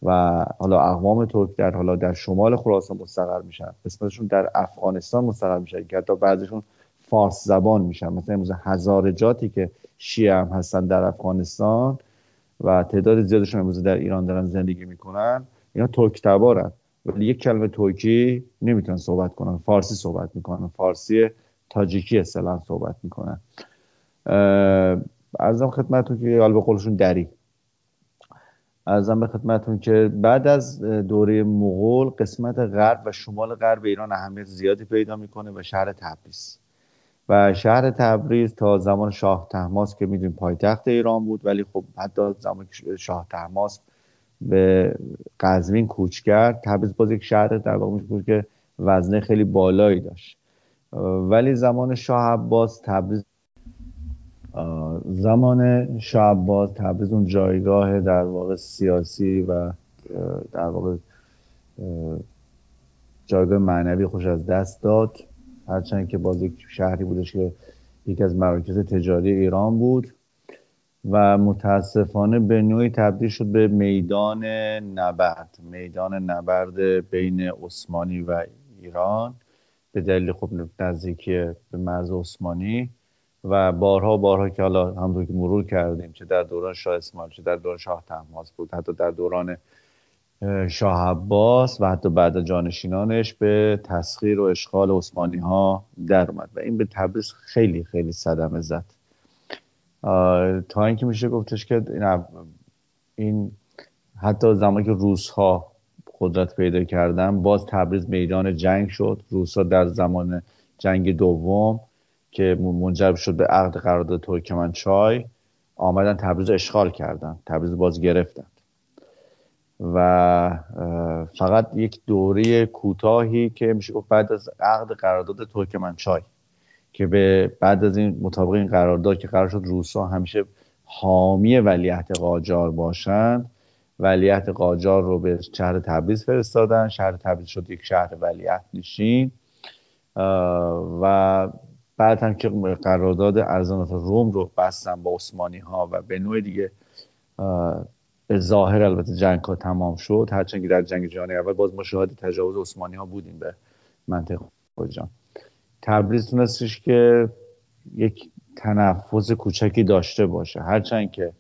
و حالا اقوام ترک در حالا در شمال خراسان مستقر میشن، قسمتشون در افغانستان مستقر میشن که حتی بعضیشون فارس زبان میشن، مثلا امروز هزارجاتی که شیعه هم هستن در افغانستان و تعداد زیادشون امروز در ایران دارن زندگی میکنن، اینا ترک تبارن ولی یک کلمه ترکی نمیتونن صحبت کنن، فارسی صحبت میکنن، فارسی تاجیکی اصلا صحبت میکنن. عرضم خدمتون که حال به قولشون دری. عرضم به خدمتون که بعد از دوره مغول قسمت غرب و شمال غرب ایران اهمیت زیادی پیدا میکنه و شهر تبریز تا زمان شاه طهماسب که میدونیم پایتخت ایران بود، ولی خب حتی زمان شاه طهماسب به قزوین کوچ کرد، تبریز باز یک شهر در واقع بود که وزنه خیلی بالایی داشت، ولی زمان شاه عباس تبریز اون جایگاه در واقع سیاسی و در واقع جایگاه معنوی خوش از دست داد، هرچند که باز یک شهری بودش که یکی از مراکز تجاری ایران بود و متاسفانه به نوعی تبدیل شد به میدان نبرد بین عثمانی و ایران به دلیل خب نزدیکی به مرز عثمانی و بارها که حالا همونطور که مرور کردیم چه در دوران شاه اسماعیل، چه در دوران شاه طهماسب بود، حتی در دوران شاه عباس و حتی بعد از جانشینانش به تسخیر و اشغال عثمانی ها در اومد و این به تبریز خیلی خیلی صدمه زد تا اینکه میشه گفتش که این حتی زمانی که روس ها قدرت پیدا کردن باز تبریز میدان جنگ شد. روس ها در زمان جنگ دوم که منجر شد به عقد قرارداد ترکمنچای آمدن تبریز اشغال کردن، تبریز باز گرفتن و فقط یک دوره کوتاهی که میشه گفت بعد از عقد قرارداد ترکمنچای که به بعد از این مطابق این قرارداد که قرار شد روس‌ها همیشه حامی ولیعهد قاجار باشند، ولیعهد قاجار رو به شهر تبریز فرستادن، شهر تبریز شد یک شهر ولیعهد نشین و بعد هم که قرارداد ارزنات روم رو بستن با عثمانی ها و به نوع دیگه به ظاهر البته جنگ ها تمام شد، هرچند که در جنگ جهانی اول باز ما شاهد تجاوز عثمانی ها بودیم به منطقه خراسان. تبریز تونستش که یک تنفس کوچکی داشته باشه، هرچند که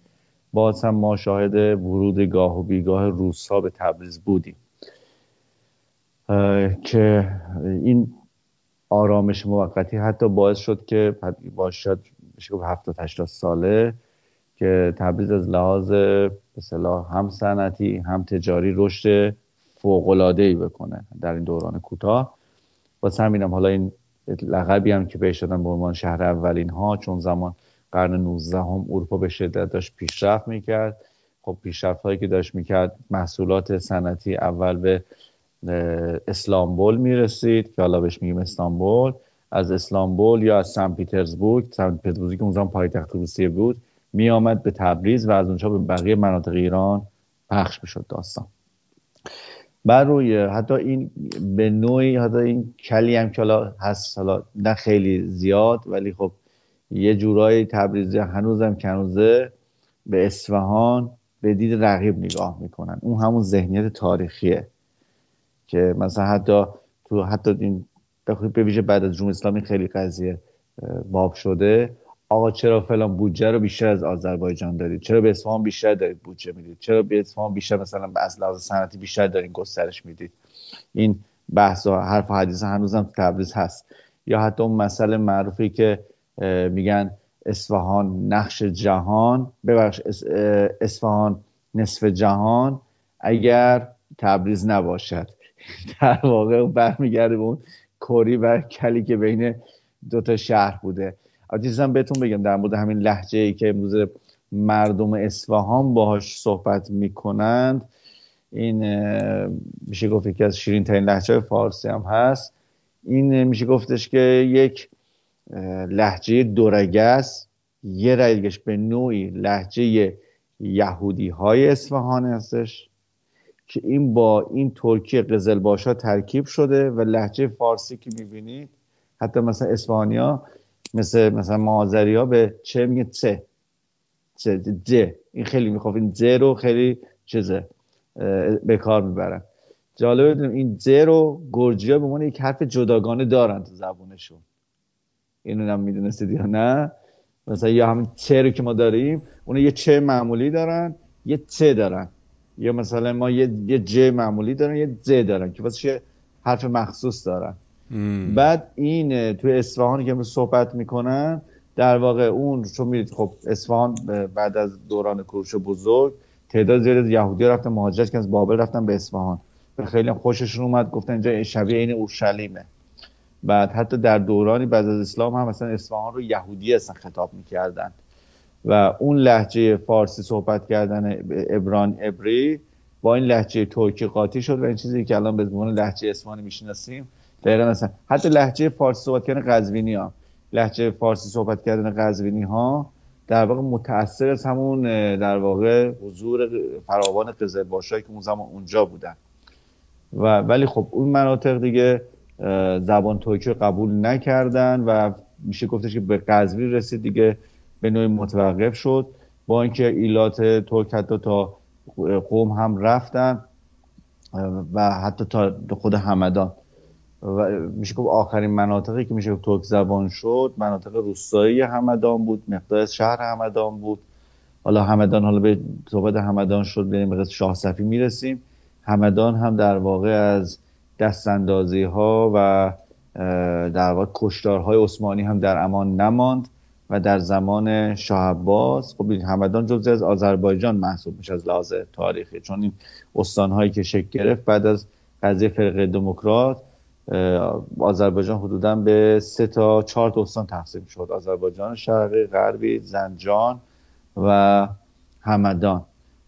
باز هم ما شاهد ورود گاه و بیگاه روس ها به تبریز بودیم که این آرامش موقتی حتی باعث شد که باشد 70-80 ساله که تبریز از لحاظ مثلا هم صنعتی هم تجاری رشد فوق‌العاده‌ای بکنه در این دوران کوتاه. واسه همینم حالا این لقبی هم که بهش دادن به عنوان شهر اولین ها، چون زمان قرن 19 هم اروپا به شدت داشت پیشرفت میکرد، خب پیشرفت هایی که داشت میکرد محصولات صنعتی اول به اسلامبول میرسید که حالا بهش میگیم استانبول، از اسلامبول یا از سن پیترزبورگ که اونجا پایتخت روسیه بود میامد به تبریز و از اونجا به بقیه مناطق ایران پخش میشد داستان. بر روی حتی این به نوعی حتی این کلی هم که حالا هست، حالا نه خیلی زیاد ولی خب یه جورایی تبریزی هنوزم کنوزه به اصفهان به دید رقیب نگاه میکنن. اون همون ذهنیت تاریخیه که مثلا حتی این به ویژه بعد از جمهوری اسلامی خیلی قضیه باب شده، آقا چرا فلان بودجه رو بیشتر از آذربایجان دارید، چرا به اصفهان بیشتر دارید بودجه میدید، چرا به اصفهان بیشتر مثلا از لحاظ صنعتی بیشتر دارین گسترش میدید. این بحث و حرف و حدیث هنوزم تو تبریز هست. یا حتی اون مسئله معروفی که میگن اصفهان نقش جهان، ببخش اصفهان نصف جهان اگر تبریز نباشد. در واقع برمیگرده به اون کوری و کلی که بین دوتا شهر بوده. عزیزم بهتون بگم در مورد همین لهجه‌ای که امروز مردم اصفهان باهاش صحبت میکنند، این میشه گفت که از شیرین ترین لهجه فارسی هم هست. این میشه گفتش که یک لهجه دورگه است، یه رایگش به نوعی لهجه یهودی های اصفهان هستش که این با این ترکی قزلباشا ترکیب شده و لهجه فارسی که میبینید حتی مثلا اصفهانی‌ها مثلا مازری‌ها به چه میگه چه این خیلی میخوام این ز رو خیلی چیزه به کار میبرن. جالب بدونم این ز رو گرجی‌ها به عنوان یک حرف جداگانه دارن تو زبونشون، اینو هم میدونستید یا نه؟ مثلا یا همین چه رو که ما داریم اون یه چه معمولی دارن یه چه دارن، یا مثلا ما یه ج معمولی دارن یه ز دارن که واسه یه حرف مخصوص دارن. بعد این توی اصفهان که ما صحبت میکنن در واقع اون چون میرید، خب اصفهان بعد از دوران کوروش بزرگ تعداد زیاد یهودی رفتن مهاجرت کردن از بابل رفتن به اصفهان و خیلی خوششون اومد، گفتن اینجا شبیه عین اورشلیمه. بعد حتی در دورانی بعد از اسلام هم مثلا اصفهان رو یهودی اصلا خطاب میکردن و اون لهجه فارسی صحبت کردن عبری با این لهجه ترکی قاطی شد و این چیزی که الان به عنوان لهجه اصفهانی میشناسیم دقیقاً مثلا حتی لهجه فارسی صحبت کردن قزوینی‌ها، لهجه فارسی صحبت کردن قزوینی‌ها در واقع متأثر از همون در واقع حضور فراوان قزلباشایی که اون زمان اونجا بودن و ولی خب اون مناطق دیگه زبان ترکی رو قبول نکردن و میشه گفتش که به قزوین رسید دیگه به نوعی متوقف شد، با اینکه ایلات ترک حتی تا قم هم رفتن و حتی تا خود همدان و میشه گفت آخرین مناطقی که میشه گفت ترک زبان شد مناطق روستایی همدان بود، مقدار شهر همدان بود. حالا همدان، حالا به صحبت همدان شد بریم به شاه صفی میرسیم. همدان هم در واقع از دستاندازی ها و در واقع کشتارهای عثمانی هم در امان نماند و در زمان شاه عباس خب همدان جزئی از آذربایجان محسوب میشه از لحاظ تاریخی، چون این استانهایی که شکل گرفت بعد از قضیه فرقه دموکرات آذربایجان حدوداً به 3 تا 4 استان تقسیم شد، آذربایجان شرقی، غربی، زنجان و همدان.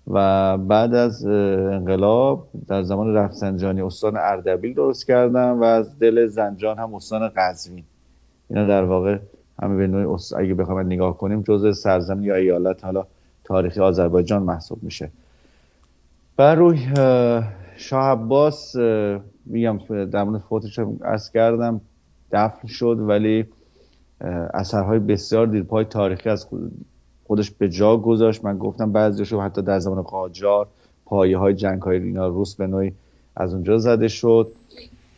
و بعد از انقلاب در زمان رفسنجانی استان اردبیل درست کردن و از دل زنجان هم استان قزوین. اینا در واقع همه به نوعی اگه بخوایم نگاه کنیم جزء سرزمین یا ایالت حالا تاریخی آذربایجان محسوب میشه. بر روی شاه عباس میگم در مورد فوتش عرض کردم دفن شد، ولی اثرهای بسیار دیرپای تاریخی از خودش به جا گذاشت. من گفتم بعضیشو حتی در زمان قاجار پایه‌های جنگ‌های اینا روس به نوعی از اونجا زده شد.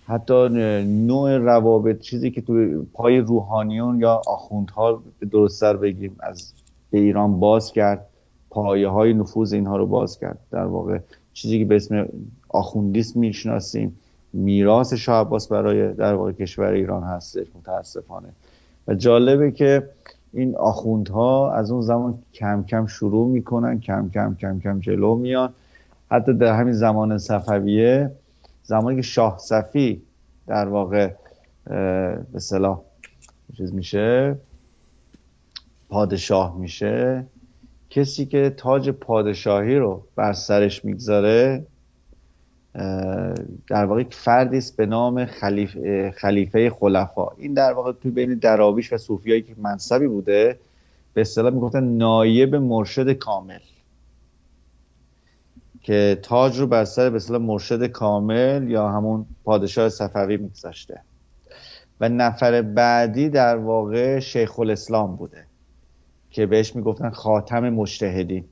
حتی نوع روابط چیزی که توی پای روحانیون یا آخوندها درست‌تر بگیم از ایران باز کرد، پایه‌های نفوذ اینها رو باز کرد. در واقع چیزی که به اسم آخوندیسم میشناسیم میراث شاه عباس برای در واقع کشور ایران هستش متاسفانه. و جالبه که این آخوندها از اون زمان کم کم شروع میکنن، کم کم کم کم جلو میان. حتی در همین زمان صفویه، زمانی که شاه صفی در واقع به اصطلاح چیز میشه، پادشاه میشه، کسی که تاج پادشاهی رو بر سرش میگذاره در واقع فردی است به نام خلیفه خلفا. این در واقع توی بین دراویش و صوفیایی که منصبی بوده به اصطلاح میگفتن نایب مرشد کامل، که تاج رو بر سر به اصطلاح مرشد کامل یا همون پادشاه صفوی میگذاشته. و نفر بعدی در واقع شیخ الاسلام بوده که بهش میگفتن خاتم مجتهدین.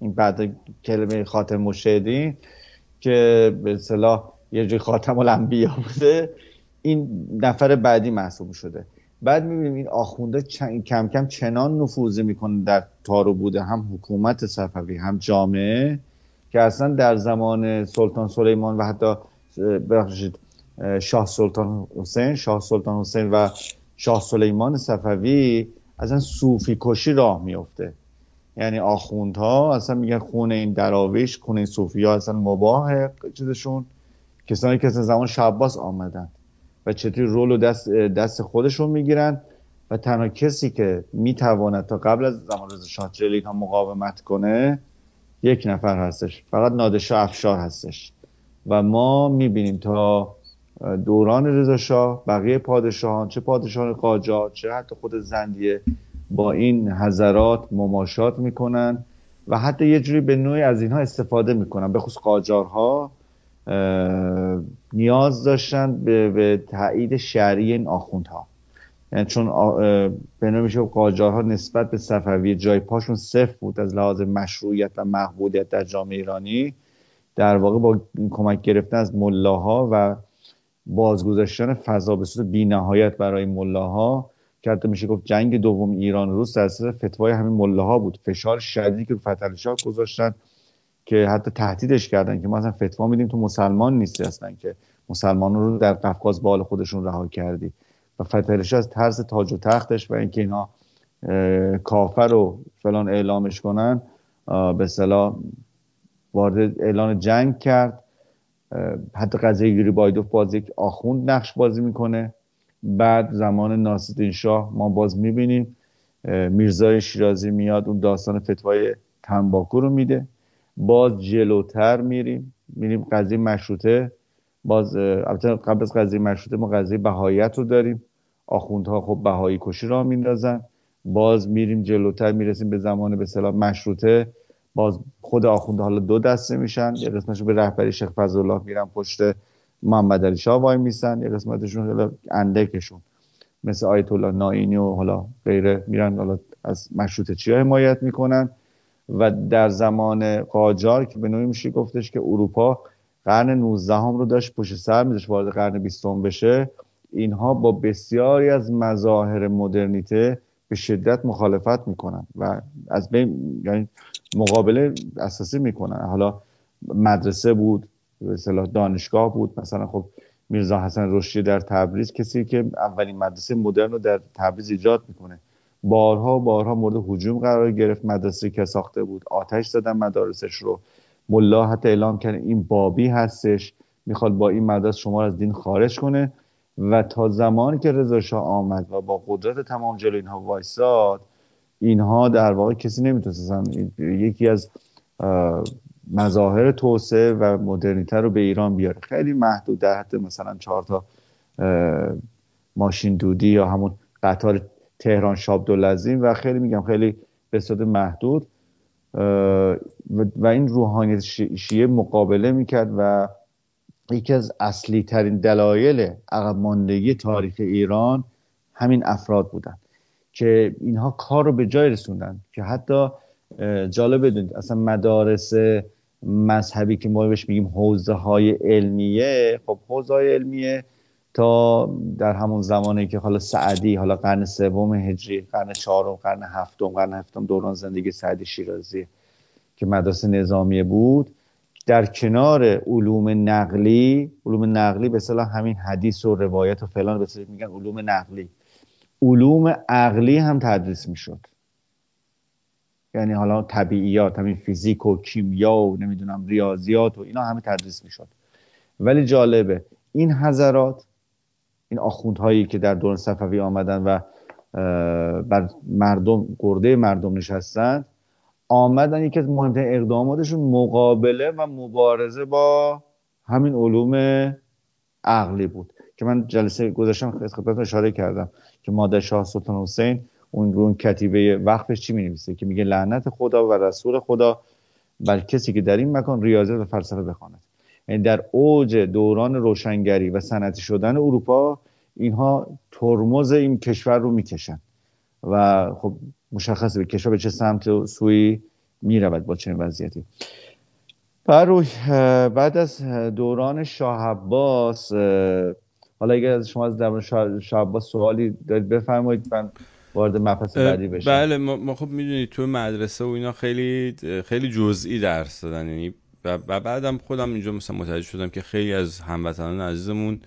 این بعد کلمه خاتم مجتهدین که به اصطلاح یه جور خاتم الانبیا بوده، این نفر بعدی محسوب شده. بعد می‌بینیم این آخونده کم کم چنان نفوذ میکنه در تار و بوده هم حکومت صفوی هم جامعه که اصلا در زمان سلطان سلیمان و حتی شاه سلطان حسین و شاه سلیمان صفوی اصلا صوفی کشی راه میفته. یعنی آخوندها اصلا میگن خون این دراویش، خون این صوفیا اصلا مباح چیزشون، کسانی که زمان شاه عباس آمدن و چطوری رول و دست خودشون میگیرن و تنها کسی که میتواند تا قبل از زمان رضا شاه جلیل هم مقاومت کنه یک نفر هستش، فقط نادرشاه افشار هستش. و ما میبینیم تا دوران رضا شاه بقیه پادشاهان، چه پادشاهان قاجار چه حتی خود زندیه، با این حضرات مماشات میکنن و حتی یه جوری به نوعی از اینها استفاده میکنن. به خصوص قاجارها نیاز داشتن به تایید شرعی این آخوندها، یعنی چون به نوعی میشه قاجارها نسبت به صفوی جای پاشون صفر بود از لحاظ مشروعیت و مقبولیت در جامعه ایرانی. در واقع با کمک گرفتن از ملاها و بازگذاشتن فضا به صورت بی‌نهایت برای ملاها که حتی میشه گفت جنگ دوم ایران روس در اثر فتوای همین ملاها بود، فشار شدیدی که رو فتحعلی شاه گذاشتن که حتی تهدیدش کردن که ما اصلا فتوا میدیم تو مسلمان نیستی، اصلا که مسلمانان رو در قفقاز به حال خودشون رها کردی. و فتحعلی شاه از ترس تاج و تختش و اینکه اینا کافر و فلان اعلامش کنن به اصطلاح وارد اعلان جنگ کرد. حتی قضیه گریبایدوف باز یک آخوند نقش بازی میکنه. بعد زمان ناصرالدین شاه ما باز میبینیم میرزای شیرازی میاد اون داستان فتوای تنباکو رو میده. باز جلوتر میریم قضیه مشروطه، باز البته قبل از قضیه مشروطه ما قضیه بهاییت رو داریم، آخوندها خب بهایی کشی را میندازن. باز میریم جلوتر میرسیم به زمان به اصطلاح مشروطه، باز خود آخونده حالا دو دسته میشن، یه قسمتشون به رهبری شیخ فضلالله میرن پشت محمد علی شاه وای میسن، یه قسمتشون حالا اندکشون مثل آیت الله نائینی و حالا غیره میرن حالا از مشروطه چیا حمایت میکنن. و در زمان قاجار که به نوعی میشه گفتش که اروپا قرن 19 هم رو داشت پشت سر میذاشت وارد قرن 20 بشه، اینها با بسیاری از مظاهر مدرنیته به شدت مخالفت میکنن و از بین یعنی مقابله اساسی میکنن. حالا مدرسه بود، به اصطلاح دانشگاه بود، مثلا خب میرزا حسن رشدی در تبریز کسی که اولین مدرسه مدرن رو در تبریز ایجاد میکنه، بارها مورد هجوم قرار گرفت، مدرسه که ساخته بود آتش زدن مدارسش رو، ملا حتی اعلام کرد این بابی هستش میخواد با این مدرسه شما رو از دین خارج کنه. و تا زمانی که رضا شاه آمد و با قدرت تمام جلوی اینها وایساد، اینها در واقع کسی نمیتونستن یکی از مظاهر توسعه و مدرنیته رو به ایران بیاره، خیلی محدود در حد مثلا 4 تا ماشین دودی یا همون قطار تهران شابدالعظیم و خیلی میگم خیلی به صورت محدود. و این روحانیت شیعه مقابله میکرد و یکی از اصلی ترین دلایل عقب ماندگی تاریخ ایران همین افراد بودن که اینها کار رو به جای رسوندن. که حتی جالب بدونید اصلا مدارس مذهبی که ما بهش میگیم حوزه‌های علمیه، خب حوزه‌های علمیه تا در همون زمانی که حالا سعدی، حالا قرن 3 هجری، قرن 4، قرن 7 دوران زندگی سعدی شیرازی که مدارس نظامیه بود، در کنار علوم نقلی به اصطلاح همین حدیث و روایت و فلان به اصطلاح میگن علوم نقلی، علوم عقلی هم تدریس میشد. یعنی حالا طبیعیات، همین فیزیک و کیمیا و نمیدونم ریاضیات و اینا همه تدریس میشد. ولی جالبه این حضرات، این آخوندهایی که در دوران صفوی آمدن و بر مردم گرده مردم نشستند، آمدن یکی از مهمترین اقداماتشون مقابله و مبارزه با همین علوم عقلی بود که من جلسه گذاشتم خدمتتون اشاره کردم که مادر شاه سلطان حسین اون رو کتیبه وقفش چی می‌نویسه که میگه لعنت خدا و رسول خدا بر کسی که در این مکان ریاضیات و فلسفه بخواند. یعنی در اوج دوران روشنگری و صنعتی شدن اروپا اینها ترمز این کشور رو میکشن و خب مشخصه به کشور به چه سمت و سوی میرود با چنین وضعیتی. بعد از دوران شاه عباس حالا اگر از شما از درباره شاه عباس سوالی دارید بفرمایید، من وارد مبحث بعدی بشم. بله، ما خب میدونید تو مدرسه و اینا خیلی خیلی جزئی درس دادن، یعنی و بعدم خودم اینجا مثلا متوجه شدم که خیلی از هموطنان عزیزمون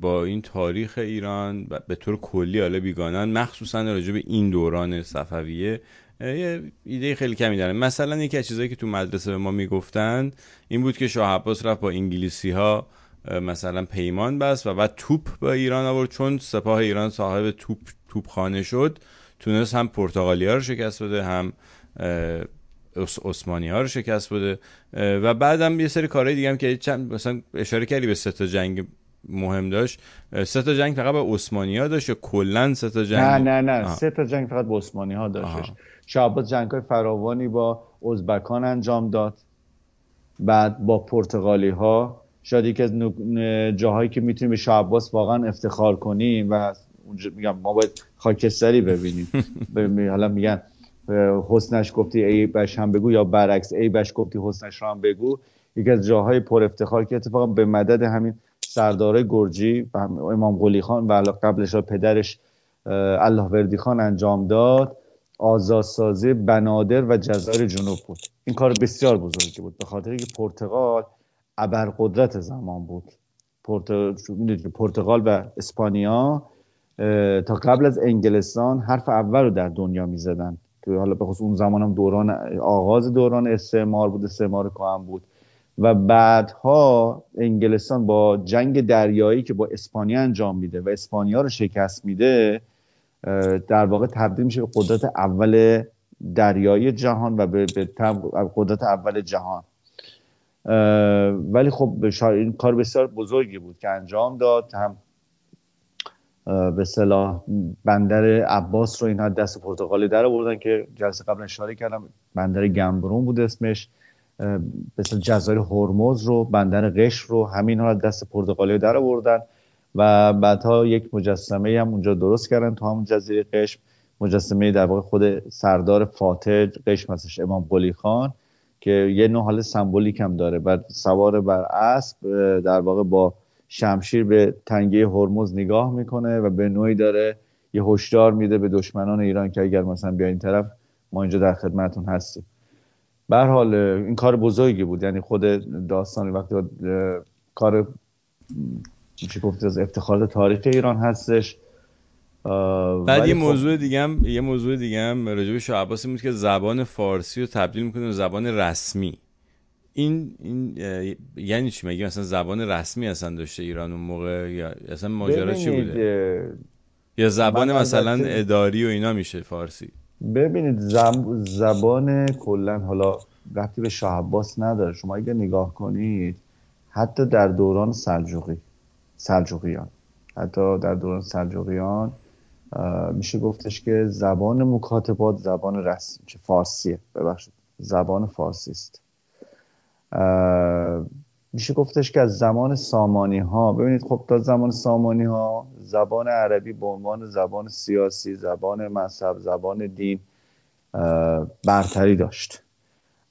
با این تاریخ ایران به طور کلی حالا بیگانن، مخصوصا راجع به این دوران صفویه یه ایده خیلی کمی دارن. مثلا یکی از چیزایی که تو مدرسه به ما میگفتن این بود که شاه عباس رفت با انگلیسی‌ها مثلا پیمان بست و بعد توپ با ایران آورد، چون سپاه ایران صاحب توپخانه شد، تونست هم پرتغالی‌ها رو شکست بده، هم عثمانی‌ها رو شکست بده. و بعدم یه سری کارهای دیگه هم که مثلا اشاره کردی به سه تا جنگ مهم داشت. سه تا جنگ فقط با عثمانی‌ها داشت یا کلا سه تا جنگ؟ نه، سه تا جنگ فقط با عثمانی‌ها داشت. شاه عباس جنگ‌های فراوانی با ازبکان انجام داد، بعد با پرتغالی‌ها. شاید یکی از جاهایی که میتونیم به شاه عباس واقعا افتخار کنیم و اونجا میگم ما باید خاکستری ببینیم. حالا میگن حسنش گفتی عیبش هم بگو، یا برعکس عیبش گفتی حسنش رو هم بگو. یکی از جاهای پر افتخار که اتفاقا به مدد همین سردارای گرجی و امام قلی خان و قبلش پدرش الله وردی خان انجام داد، آزادسازی بنادر و جزایر جنوب بود. این کار بسیار بزرگی بود به خاطر اینکه پرتغال ابرقدرت زمان بود. پرتغال و اسپانیا تا قبل از انگلستان حرف اول رو در دنیا می‌زدن. حالا به خصوص اون زمان هم دوران آغاز دوران استعمار بود، استعمار کهن بود. و بعدها انگلستان با جنگ دریایی که با اسپانیا انجام میده و اسپانیا رو شکست میده، در واقع تبدیل میشه به قدرت اول دریایی جهان و به قدرت اول جهان. ولی خب این کار بسیار بزرگی بود که انجام داد. هم به اصطلاح بندر عباس رو اینا دست پرتغالی در آوردن که جلسه قبل اشاره کردم، بندر گمبرون بود اسمش. به اصطلاح جزایر هرمز رو، بندر قشم رو، همینا رو دست پرتغالی در آوردن و بعدها یک مجسمه هم اونجا درست کردن تو همون جزیره قشم، مجسمه در واقع خود سردار فاتح قشم هستش، امام قلی خان، که یه نوع حال سمبولیک هم داره. بعد سوار بر اسب در واقع با شمشیر به تنگه هرمز نگاه میکنه و به نوعی داره یه هشدار میده به دشمنان ایران که اگر مثلا بیاین این طرف ما اینجا در خدمتتون هستیم. به هر حال این کار بزرگی بود. یعنی خود داستان وقتی کار چی گفت از افتخارات تاریخ ایران هستش. بعد یه موضوع دیگه هم راجع به شاه عباس بود که زبان فارسی رو تبدیل میکنه به زبان رسمی. این یعنی چی؟ مگه اصلا زبان رسمی اصلا داشته ایران اون موقع؟ یا اصلا ماجرا چی بوده؟ یا زبان مثلا اداری و اینا میشه فارسی؟ ببینید زبان کلا حالا ربطی به شاه عباس نداره. شما اگه نگاه کنید حتی در دوران سلجوقیان میشه گفتش که زبان مکاتبات زبان رسمی چه فارسیه، ببخشید زبان فارسی است. میشه گفتش که از زمان سامانی ها، ببینید خب تا زمان سامانی ها زبان عربی به عنوان زبان سیاسی، زبان مذهب، زبان دین برتری داشت.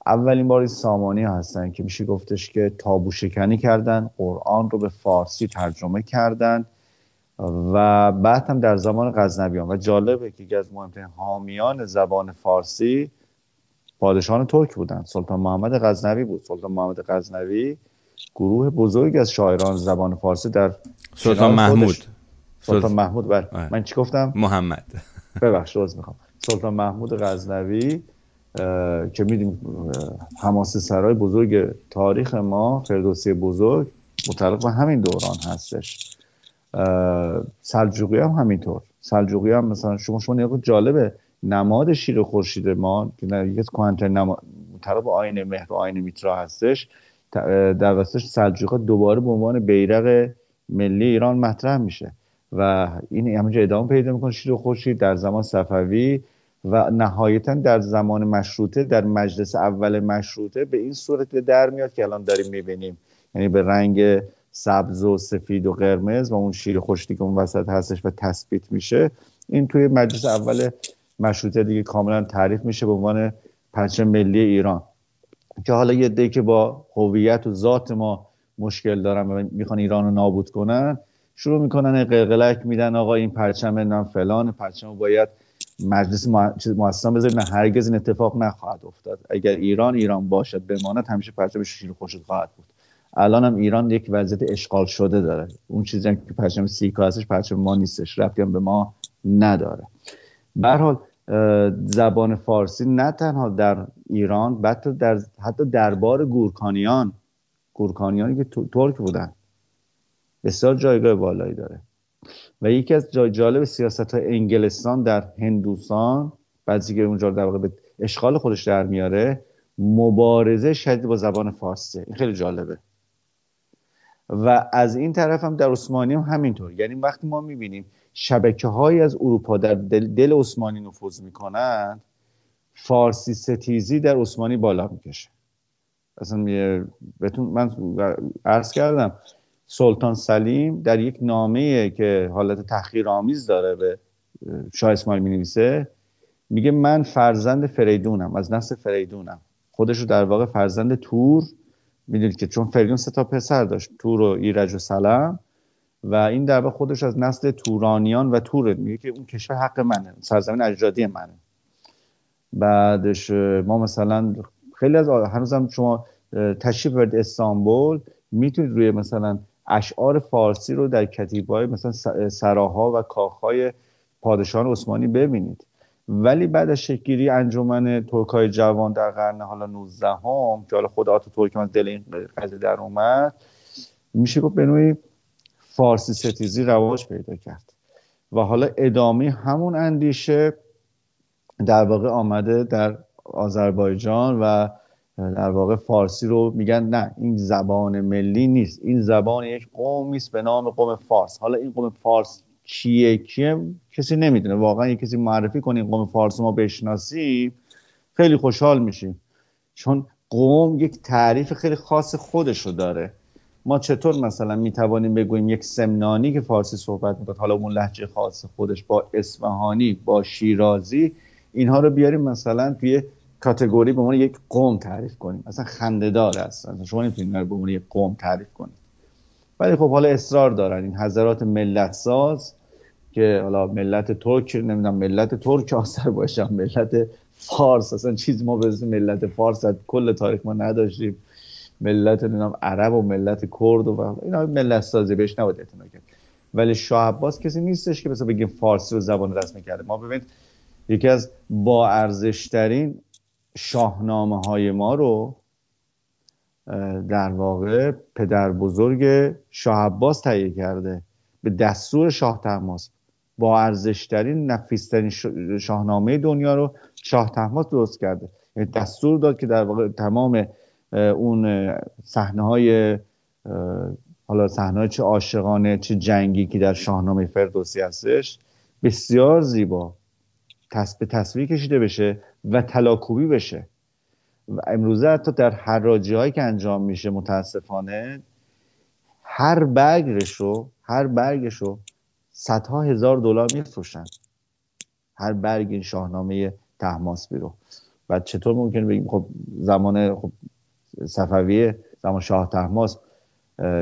اولین بار سامانی ها هستن که میشه گفتش که تابو شکنی کردن، قرآن رو به فارسی ترجمه کردن و بعد هم در زمان غزنویان. و جالبه که از مهمترین حامیان زبان فارسی پادشاهان ترک بودن. سلطان محمد غزنوی گروه بزرگ از شاعران زبان فارسی در سلطان محمود من چی گفتم؟ محمد ببخشید عذر میخوام. سلطان محمود غزنوی که میدیم حماسه سرای بزرگ تاریخ ما، فردوسی بزرگ متعلق به همین دوران هستش. سلجوقی هم همینطور. سلجوقی هم مثلا شما نگاه، جالبه نماد شیر خورشید ما که یکی از کهن‌ترین متعلق به آیین مهر و آیین میترا هستش، در واسطش سلجوقی‌ها دوباره به عنوان بیرق ملی ایران مطرح میشه و این همینجا ادامه پیدا میکنه. شیر خورشید در زمان صفوی و نهایتا در زمان مشروطه، در مجلس اول مشروطه به این صورت در میاد که الان داریم میبینیم، یعنی به رنگ سبز و سفید و قرمز و اون شیر خورشیدی که اون وسط هستش و تثبیت میشه. این توی مجلس اول مشروطه دیگه کاملا تعریف میشه به عنوان پرچم ملی ایران. که حالا یه عده‌ای که با هویت و ذات ما مشکل دارن و میخوان ایران رو نابود کنن، شروع میکنن قلقلک میدن آقا این پرچم نام فلان پرچم باید مجلس مؤسسان بذاریم. نه هرگز این اتفاق نخواهد افتاد. اگر ایران باشد بماند همیشه پرچمش شیر خورشید خواهد بود. الان هم ایران یک وضعیت اشغال شده داره. اون چیزی هم که پرچم سیکا هستش پرچم ما نیستش، ربطی هم به ما نداره. به هر حال زبان فارسی نه تنها در ایران بلکه حتی دربار گورکانیانی که ترک بودن بسیار جایگاه بالایی داره. و یکی از جالب سیاست‌های انگلستان در هندوستان بعضی که اونجا در واقع به اشغال خودش در میاره مبارزه شدید با زبان فارسیه. این خیلی جالبه. و از این طرف هم در عثمانی هم همینطور. یعنی وقتی ما میبینیم شبکه‌هایی از اروپا در دل عثمانی نفوذ میکنن، فارسی ستیزی در عثمانی بالا میکشه. اصلا بهتون من عرض کردم سلطان سلیم در یک نامه‌ای که حالت تحقیرآمیز داره به شاه اسماعیل می‌نویسه، میگه من فرزند فریدونم، از نسل فریدونم. خودش رو در واقع فرزند تور میدونید که چون فریدون 3 پسر داشت، تور و ایرج و سلم، و این در واقع خودش از نسل تورانیان و توره. میگه که اون کشور حق منه، سرزمین اجدادی منه. بعدش ما مثلا خیلی از هنوزم شما تشریف برد استانبول میتونید روی مثلا اشعار فارسی رو در کتیبه‌های مثلا سراها و کاخهای پادشاهان عثمانی ببینید. ولی بعد از شکل‌گیری انجمن ترکای جوان در قرن حالا 19 هم که حالا خود آتاتورک از دل این قضیه در اومد، میشه گفت به نوعی فارسی ستیزی رواج پیدا کرد و حالا ادامه همون اندیشه در واقع آمده در آذربایجان و در واقع فارسی رو میگن نه این زبان ملی نیست، این زبان یک قومی است به نام قوم فارس. حالا این قوم فارس کیه کسی نمیدونه. واقعا یک کسی معرفی کنه این قوم فارس ما بشناسیم خیلی خوشحال میشیم، چون قوم یک تعریف خیلی خاص خودشو داره. ما چطور مثلا میتوانیم بگوییم یک سمنانی که فارسی صحبت میکنه، حالا اون لهجه خاص خودش، با اصفهانی، با شیرازی، اینها رو بیاریم مثلا توی کاتگوری به عنوان یک قوم تعریف کنیم؟ اصلا خنده‌دار است. اصلا شما نمیتونید به عنوان یک قوم تعریف کنید. ولی خب حالا اصرار دارن این حضرات ملت ساز که حالا ملت ترک، نمیدونم ملت ترک آذربایجان، ملت فارس، اصلا چیز ما به اسم ملت فارس از کل تاریخ ما نداشتیم، ملت نمیدونم عرب و ملت کرد و اینا ملت سازی بهش نباید اعتنا کرد. ولی شاه عباس کسی نیستش که مثلا بگیم فارسی رو زبان رسمی کرده. ما ببینید یکی از با ارزش‌ترین شاهنامه‌های ما رو در واقع پدر بزرگ شاه عباس تهیه کرده به دستور شاه طهماسب. با ارزش‌ترین نفیس‌ترین شاهنامه دنیا رو شاه طهماسب درست کرده. یعنی دستور داد که در واقع تمام اون صحنه‌های حالا صحنه‌های چه عاشقانه چه جنگی که در شاهنامه فردوسی هستش بسیار زیبا به تصویر کشیده بشه و تلاکوبی بشه. و امروزه حتی در حراجی‌هایی که انجام میشه متاسفانه هر برگشو صدها هزار دلار میفروشن، هر برگ این شاهنامه طهماسبی رو. و چطور ممکنه بگیم خب زمان خب صفویه، زمان شاه طهماسب،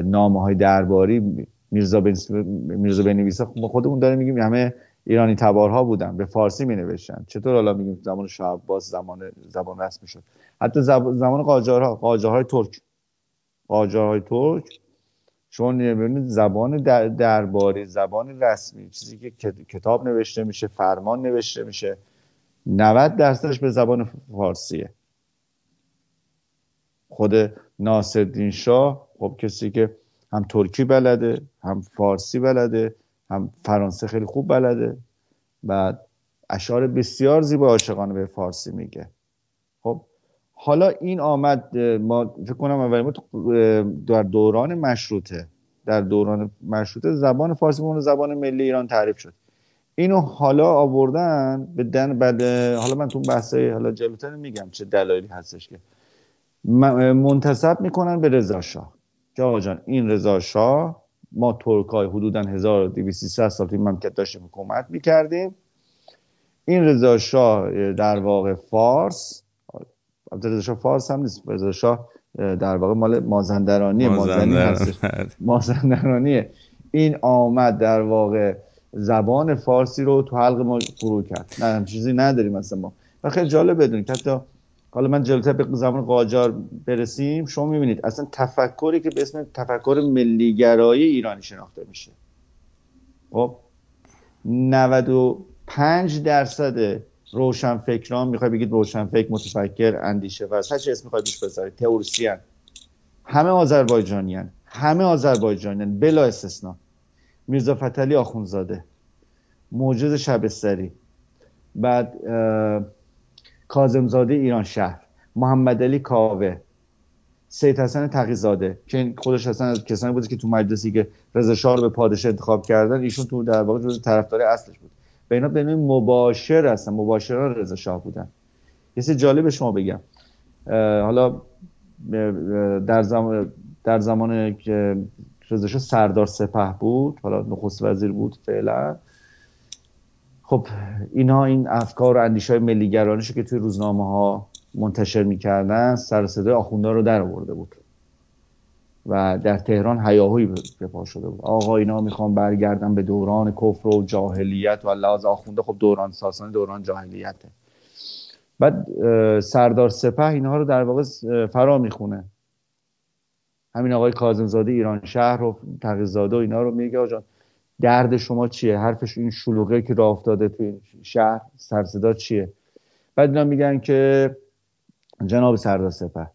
نامه‌های درباری میرزا بنویسه، خودمون داره میگیم همه ایرانی تبارها بودن، به فارسی مینوشتن. چطور حالا میگیم زمان شاه عباس زبان رسمی شد؟ حتی زمان قاجارهای ترک چون ببینید زبان درباری، زبان رسمی، چیزی که کتاب نوشته میشه، فرمان نوشته میشه، 90%ش به زبان فارسیه. خود ناصرالدین شاه خب کسی که هم ترکی بلده، هم فارسی بلده، هم فرانسه خیلی خوب بلده و اشعار بسیار زیبا عاشقانه به فارسی میگه. خب حالا این آمد، ما فکر کنم اولین بار در دوران مشروطه زبان فارسی به زبان ملی ایران تعریف شد. اینو حالا آوردن بعد حالا من تو بحثای حالا جلوتر میگم چه دلایلی هستش که منتسب میکنن به رضا شاه. آقا جان این رضا شاه، ما ترکای حدوداً 1200 سال توی مملکت داشتیم حکومت می‌کردیم. این رضا شاه در واقع فارس، رضا شاه فارس هم نیست، رضا شاه در واقع مال مازندرانی هستش. مازندرانیه. این آمد در واقع زبان فارسی رو تو حلق ما فرو کرد. نه هم چیزی نداریم مثلا ما. و خیلی جالب بدونید حتی حالا من جلوتر به زمان قاجار برسیم شما میبینید اصلا تفکری که به اسم تفکر ملیگرایی ایرانی شناخته میشه. خب 95% روشنفکران میخوای بگید روشنفکر متفکر اندیشه ور هر چی اسم میخوای بهش بذارید تئوریسین همه آذربایجانیان، همه آذربایجانیان بلا استثنا. میرزا فتحعلی آخونزاده، موجز شبستری، بعد کاظمزاده ایران شهر، محمد علی کاوه، سید حسن تقیزاده که خودش اصلا از کسانی بود که تو مجلسی که رضا شاه رو به پادشاه انتخاب کردن ایشون تو در واقع جزو طرفدار اصلش بود. به اینا به نوعی مباشر هستن، مباشران رضا شاه بودن. یه چیز جالب شما بگم، حالا در زمان که رضا شاه سردار سپه بود، حالا نخست وزیر بود فعلا، خب اینا این افکار و اندیشه‌های ملیگرایانه‌شو که توی روزنامه‌ها منتشر می‌کردن سر صدای آخوندا رو در آورده بود و در تهران هیاهویی به پا شده بود. آقا اینا میخوان برگردن به دوران کفر و جاهلیت و لحاظ آخونده خب دوران ساسانی دوران جاهلیته. بعد سردار سپه اینها رو در واقع فرا میخونه، همین آقای کاظمزاده ایران شهر و تقی‌زاده و اینا رو میگه آقا درد شما چیه؟ حرفش این شلوغه که راه افتاده تو این شهر سرصدا چیه؟ بعد اینا میگن که جناب سردار سپه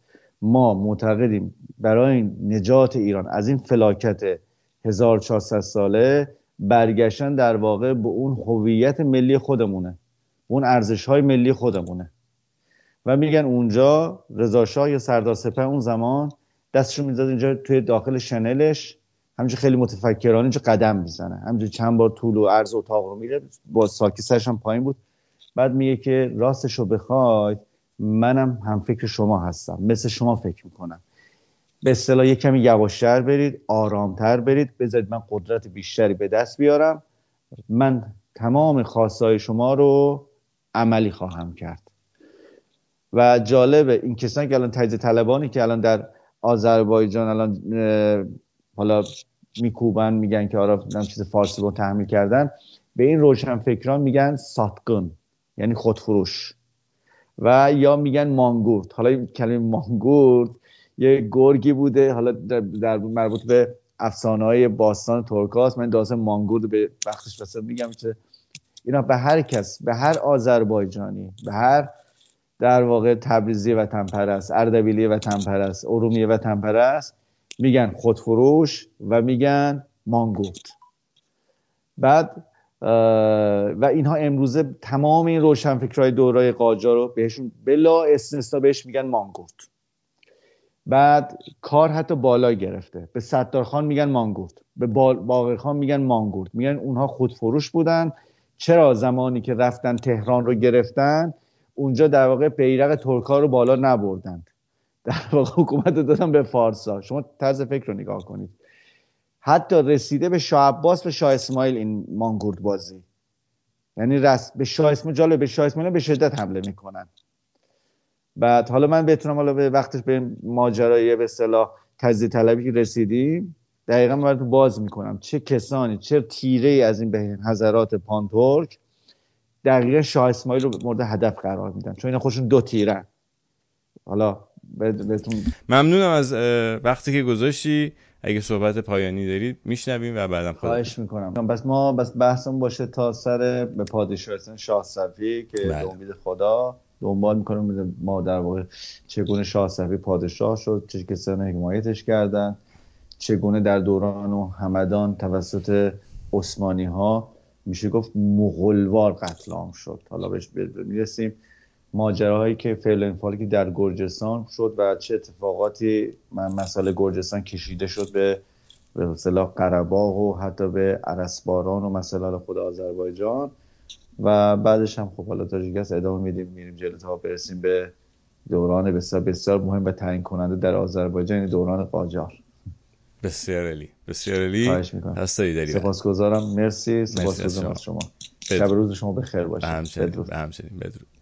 ما معتقدیم برای نجات ایران از این فلاکت 1400 ساله برگشتن در واقع به اون هویت ملی خودمونه، اون ارزش‌های ملی خودمونه. و میگن اونجا رضا شاه یا سردار سپه اون زمان دستشو میذاره اینجا توی داخل شنلش همینجوری خیلی متفکرانه اینجا قدم میزنه، همینجوری چند بار طول و عرض اتاق رو میره، با ساکیسش هم پایین بود. بعد میگه که راستشو بخواید منم هم فکر شما هستم، مثل شما فکر میکنم، به اصطلاح یک کمی یواش‌تر برید، آرامتر برید، بذارید من قدرت بیشتری به دست بیارم، من تمام خواستهای شما رو عملی خواهم کرد. و جالبه این کسانی که الان تجزیه طلبانی که الان در آذربایجان الان حالا میکوبن میگن که آره من چیز فارسی رو تحمیل کردن، به این روشنفکران میگن ساتگون یعنی خودفروش و یا میگن مانگورد. حالا این کلمه مانگورد یه گرگی بوده، حالا در مربوط به افسانه‌های باستان ترکاست. من داستان مانگورد به وقتش واسه میگم که اینا به هر کس، به هر آذربایجانی، به هر در واقع تبریزی وطن پرست، اردبیلی وطن پرست، ارومیه وطن پرست میگن خودفروش و میگن مانگورد. بعد و اینها امروزه تمام این روشنفکرای دورای قاجار رو بهشون بلا استثنا بهش میگن مانگورد. بعد کار حتی بالا گرفته، به ستارخان میگن مانگورد، به باقرخان میگن مانگورد، میگن اونها خودفروش بودن. چرا؟ زمانی که رفتن تهران رو گرفتن اونجا در واقع بیرق ترک‌ها رو بالا نبردند، در واقع حکومت رو دادن به فارس‌ها. شما طرز فکر رو نگاه کنید، حتی رسیده به شاه عباس، به شاه اسماعیل این مانگورد بازی، یعنی به شاه اسماعیل جالب، به شاه اسماعیل به شدت حمله میکنن. بعد حالا من بتونم حالا به وقتش به ماجرای به اصطلاح تجزیه طلبی که رسیدیم دقیقاً براتون باز میکنم چه کسانی، چه تیره‌ای از این حضرات پانترک دقیقاً شاه اسماعیل رو مورد هدف قرار میدن، چون اینا خودشون دو تیرن. حالا ممنونم از وقتی که گذاشتی، اگه صحبت پایانی دارید میشنویم و بعدم خواهش میکنم. بس بحثم باشه تا سر به پادشاه شاه صفی که به امید خدا دنبال میکنم ما در واقع چگونه شاه صفی پادشاه شد، چه کسانی حمایتش کردن، چگونه در دوران و همدان توسط عثمانی ها میشه گفت مغلوار قتل عام شد. حالا بهش میرسیم، ماجراهایی که فعل و انفعالی که در گرجستان شد و چه اتفاقاتی مسئله گرجستان کشیده شد به مثلا قره‌باغ و حتی به ارسباران و مسئله خود آذربایجان. و بعدش هم خب حالا تاجیکست ادامه میدیم، میریم جلوتر برسیم به دوران بسیار بسیار مهم و تعیین کننده در آذربایجان، یعنی دوران قاجار. بسیار عالی هستید دارید، سپاسگزارم. مرسی، سپاسگزارم از شما. شب روز شما بخیر باشه. همچنین بدرود.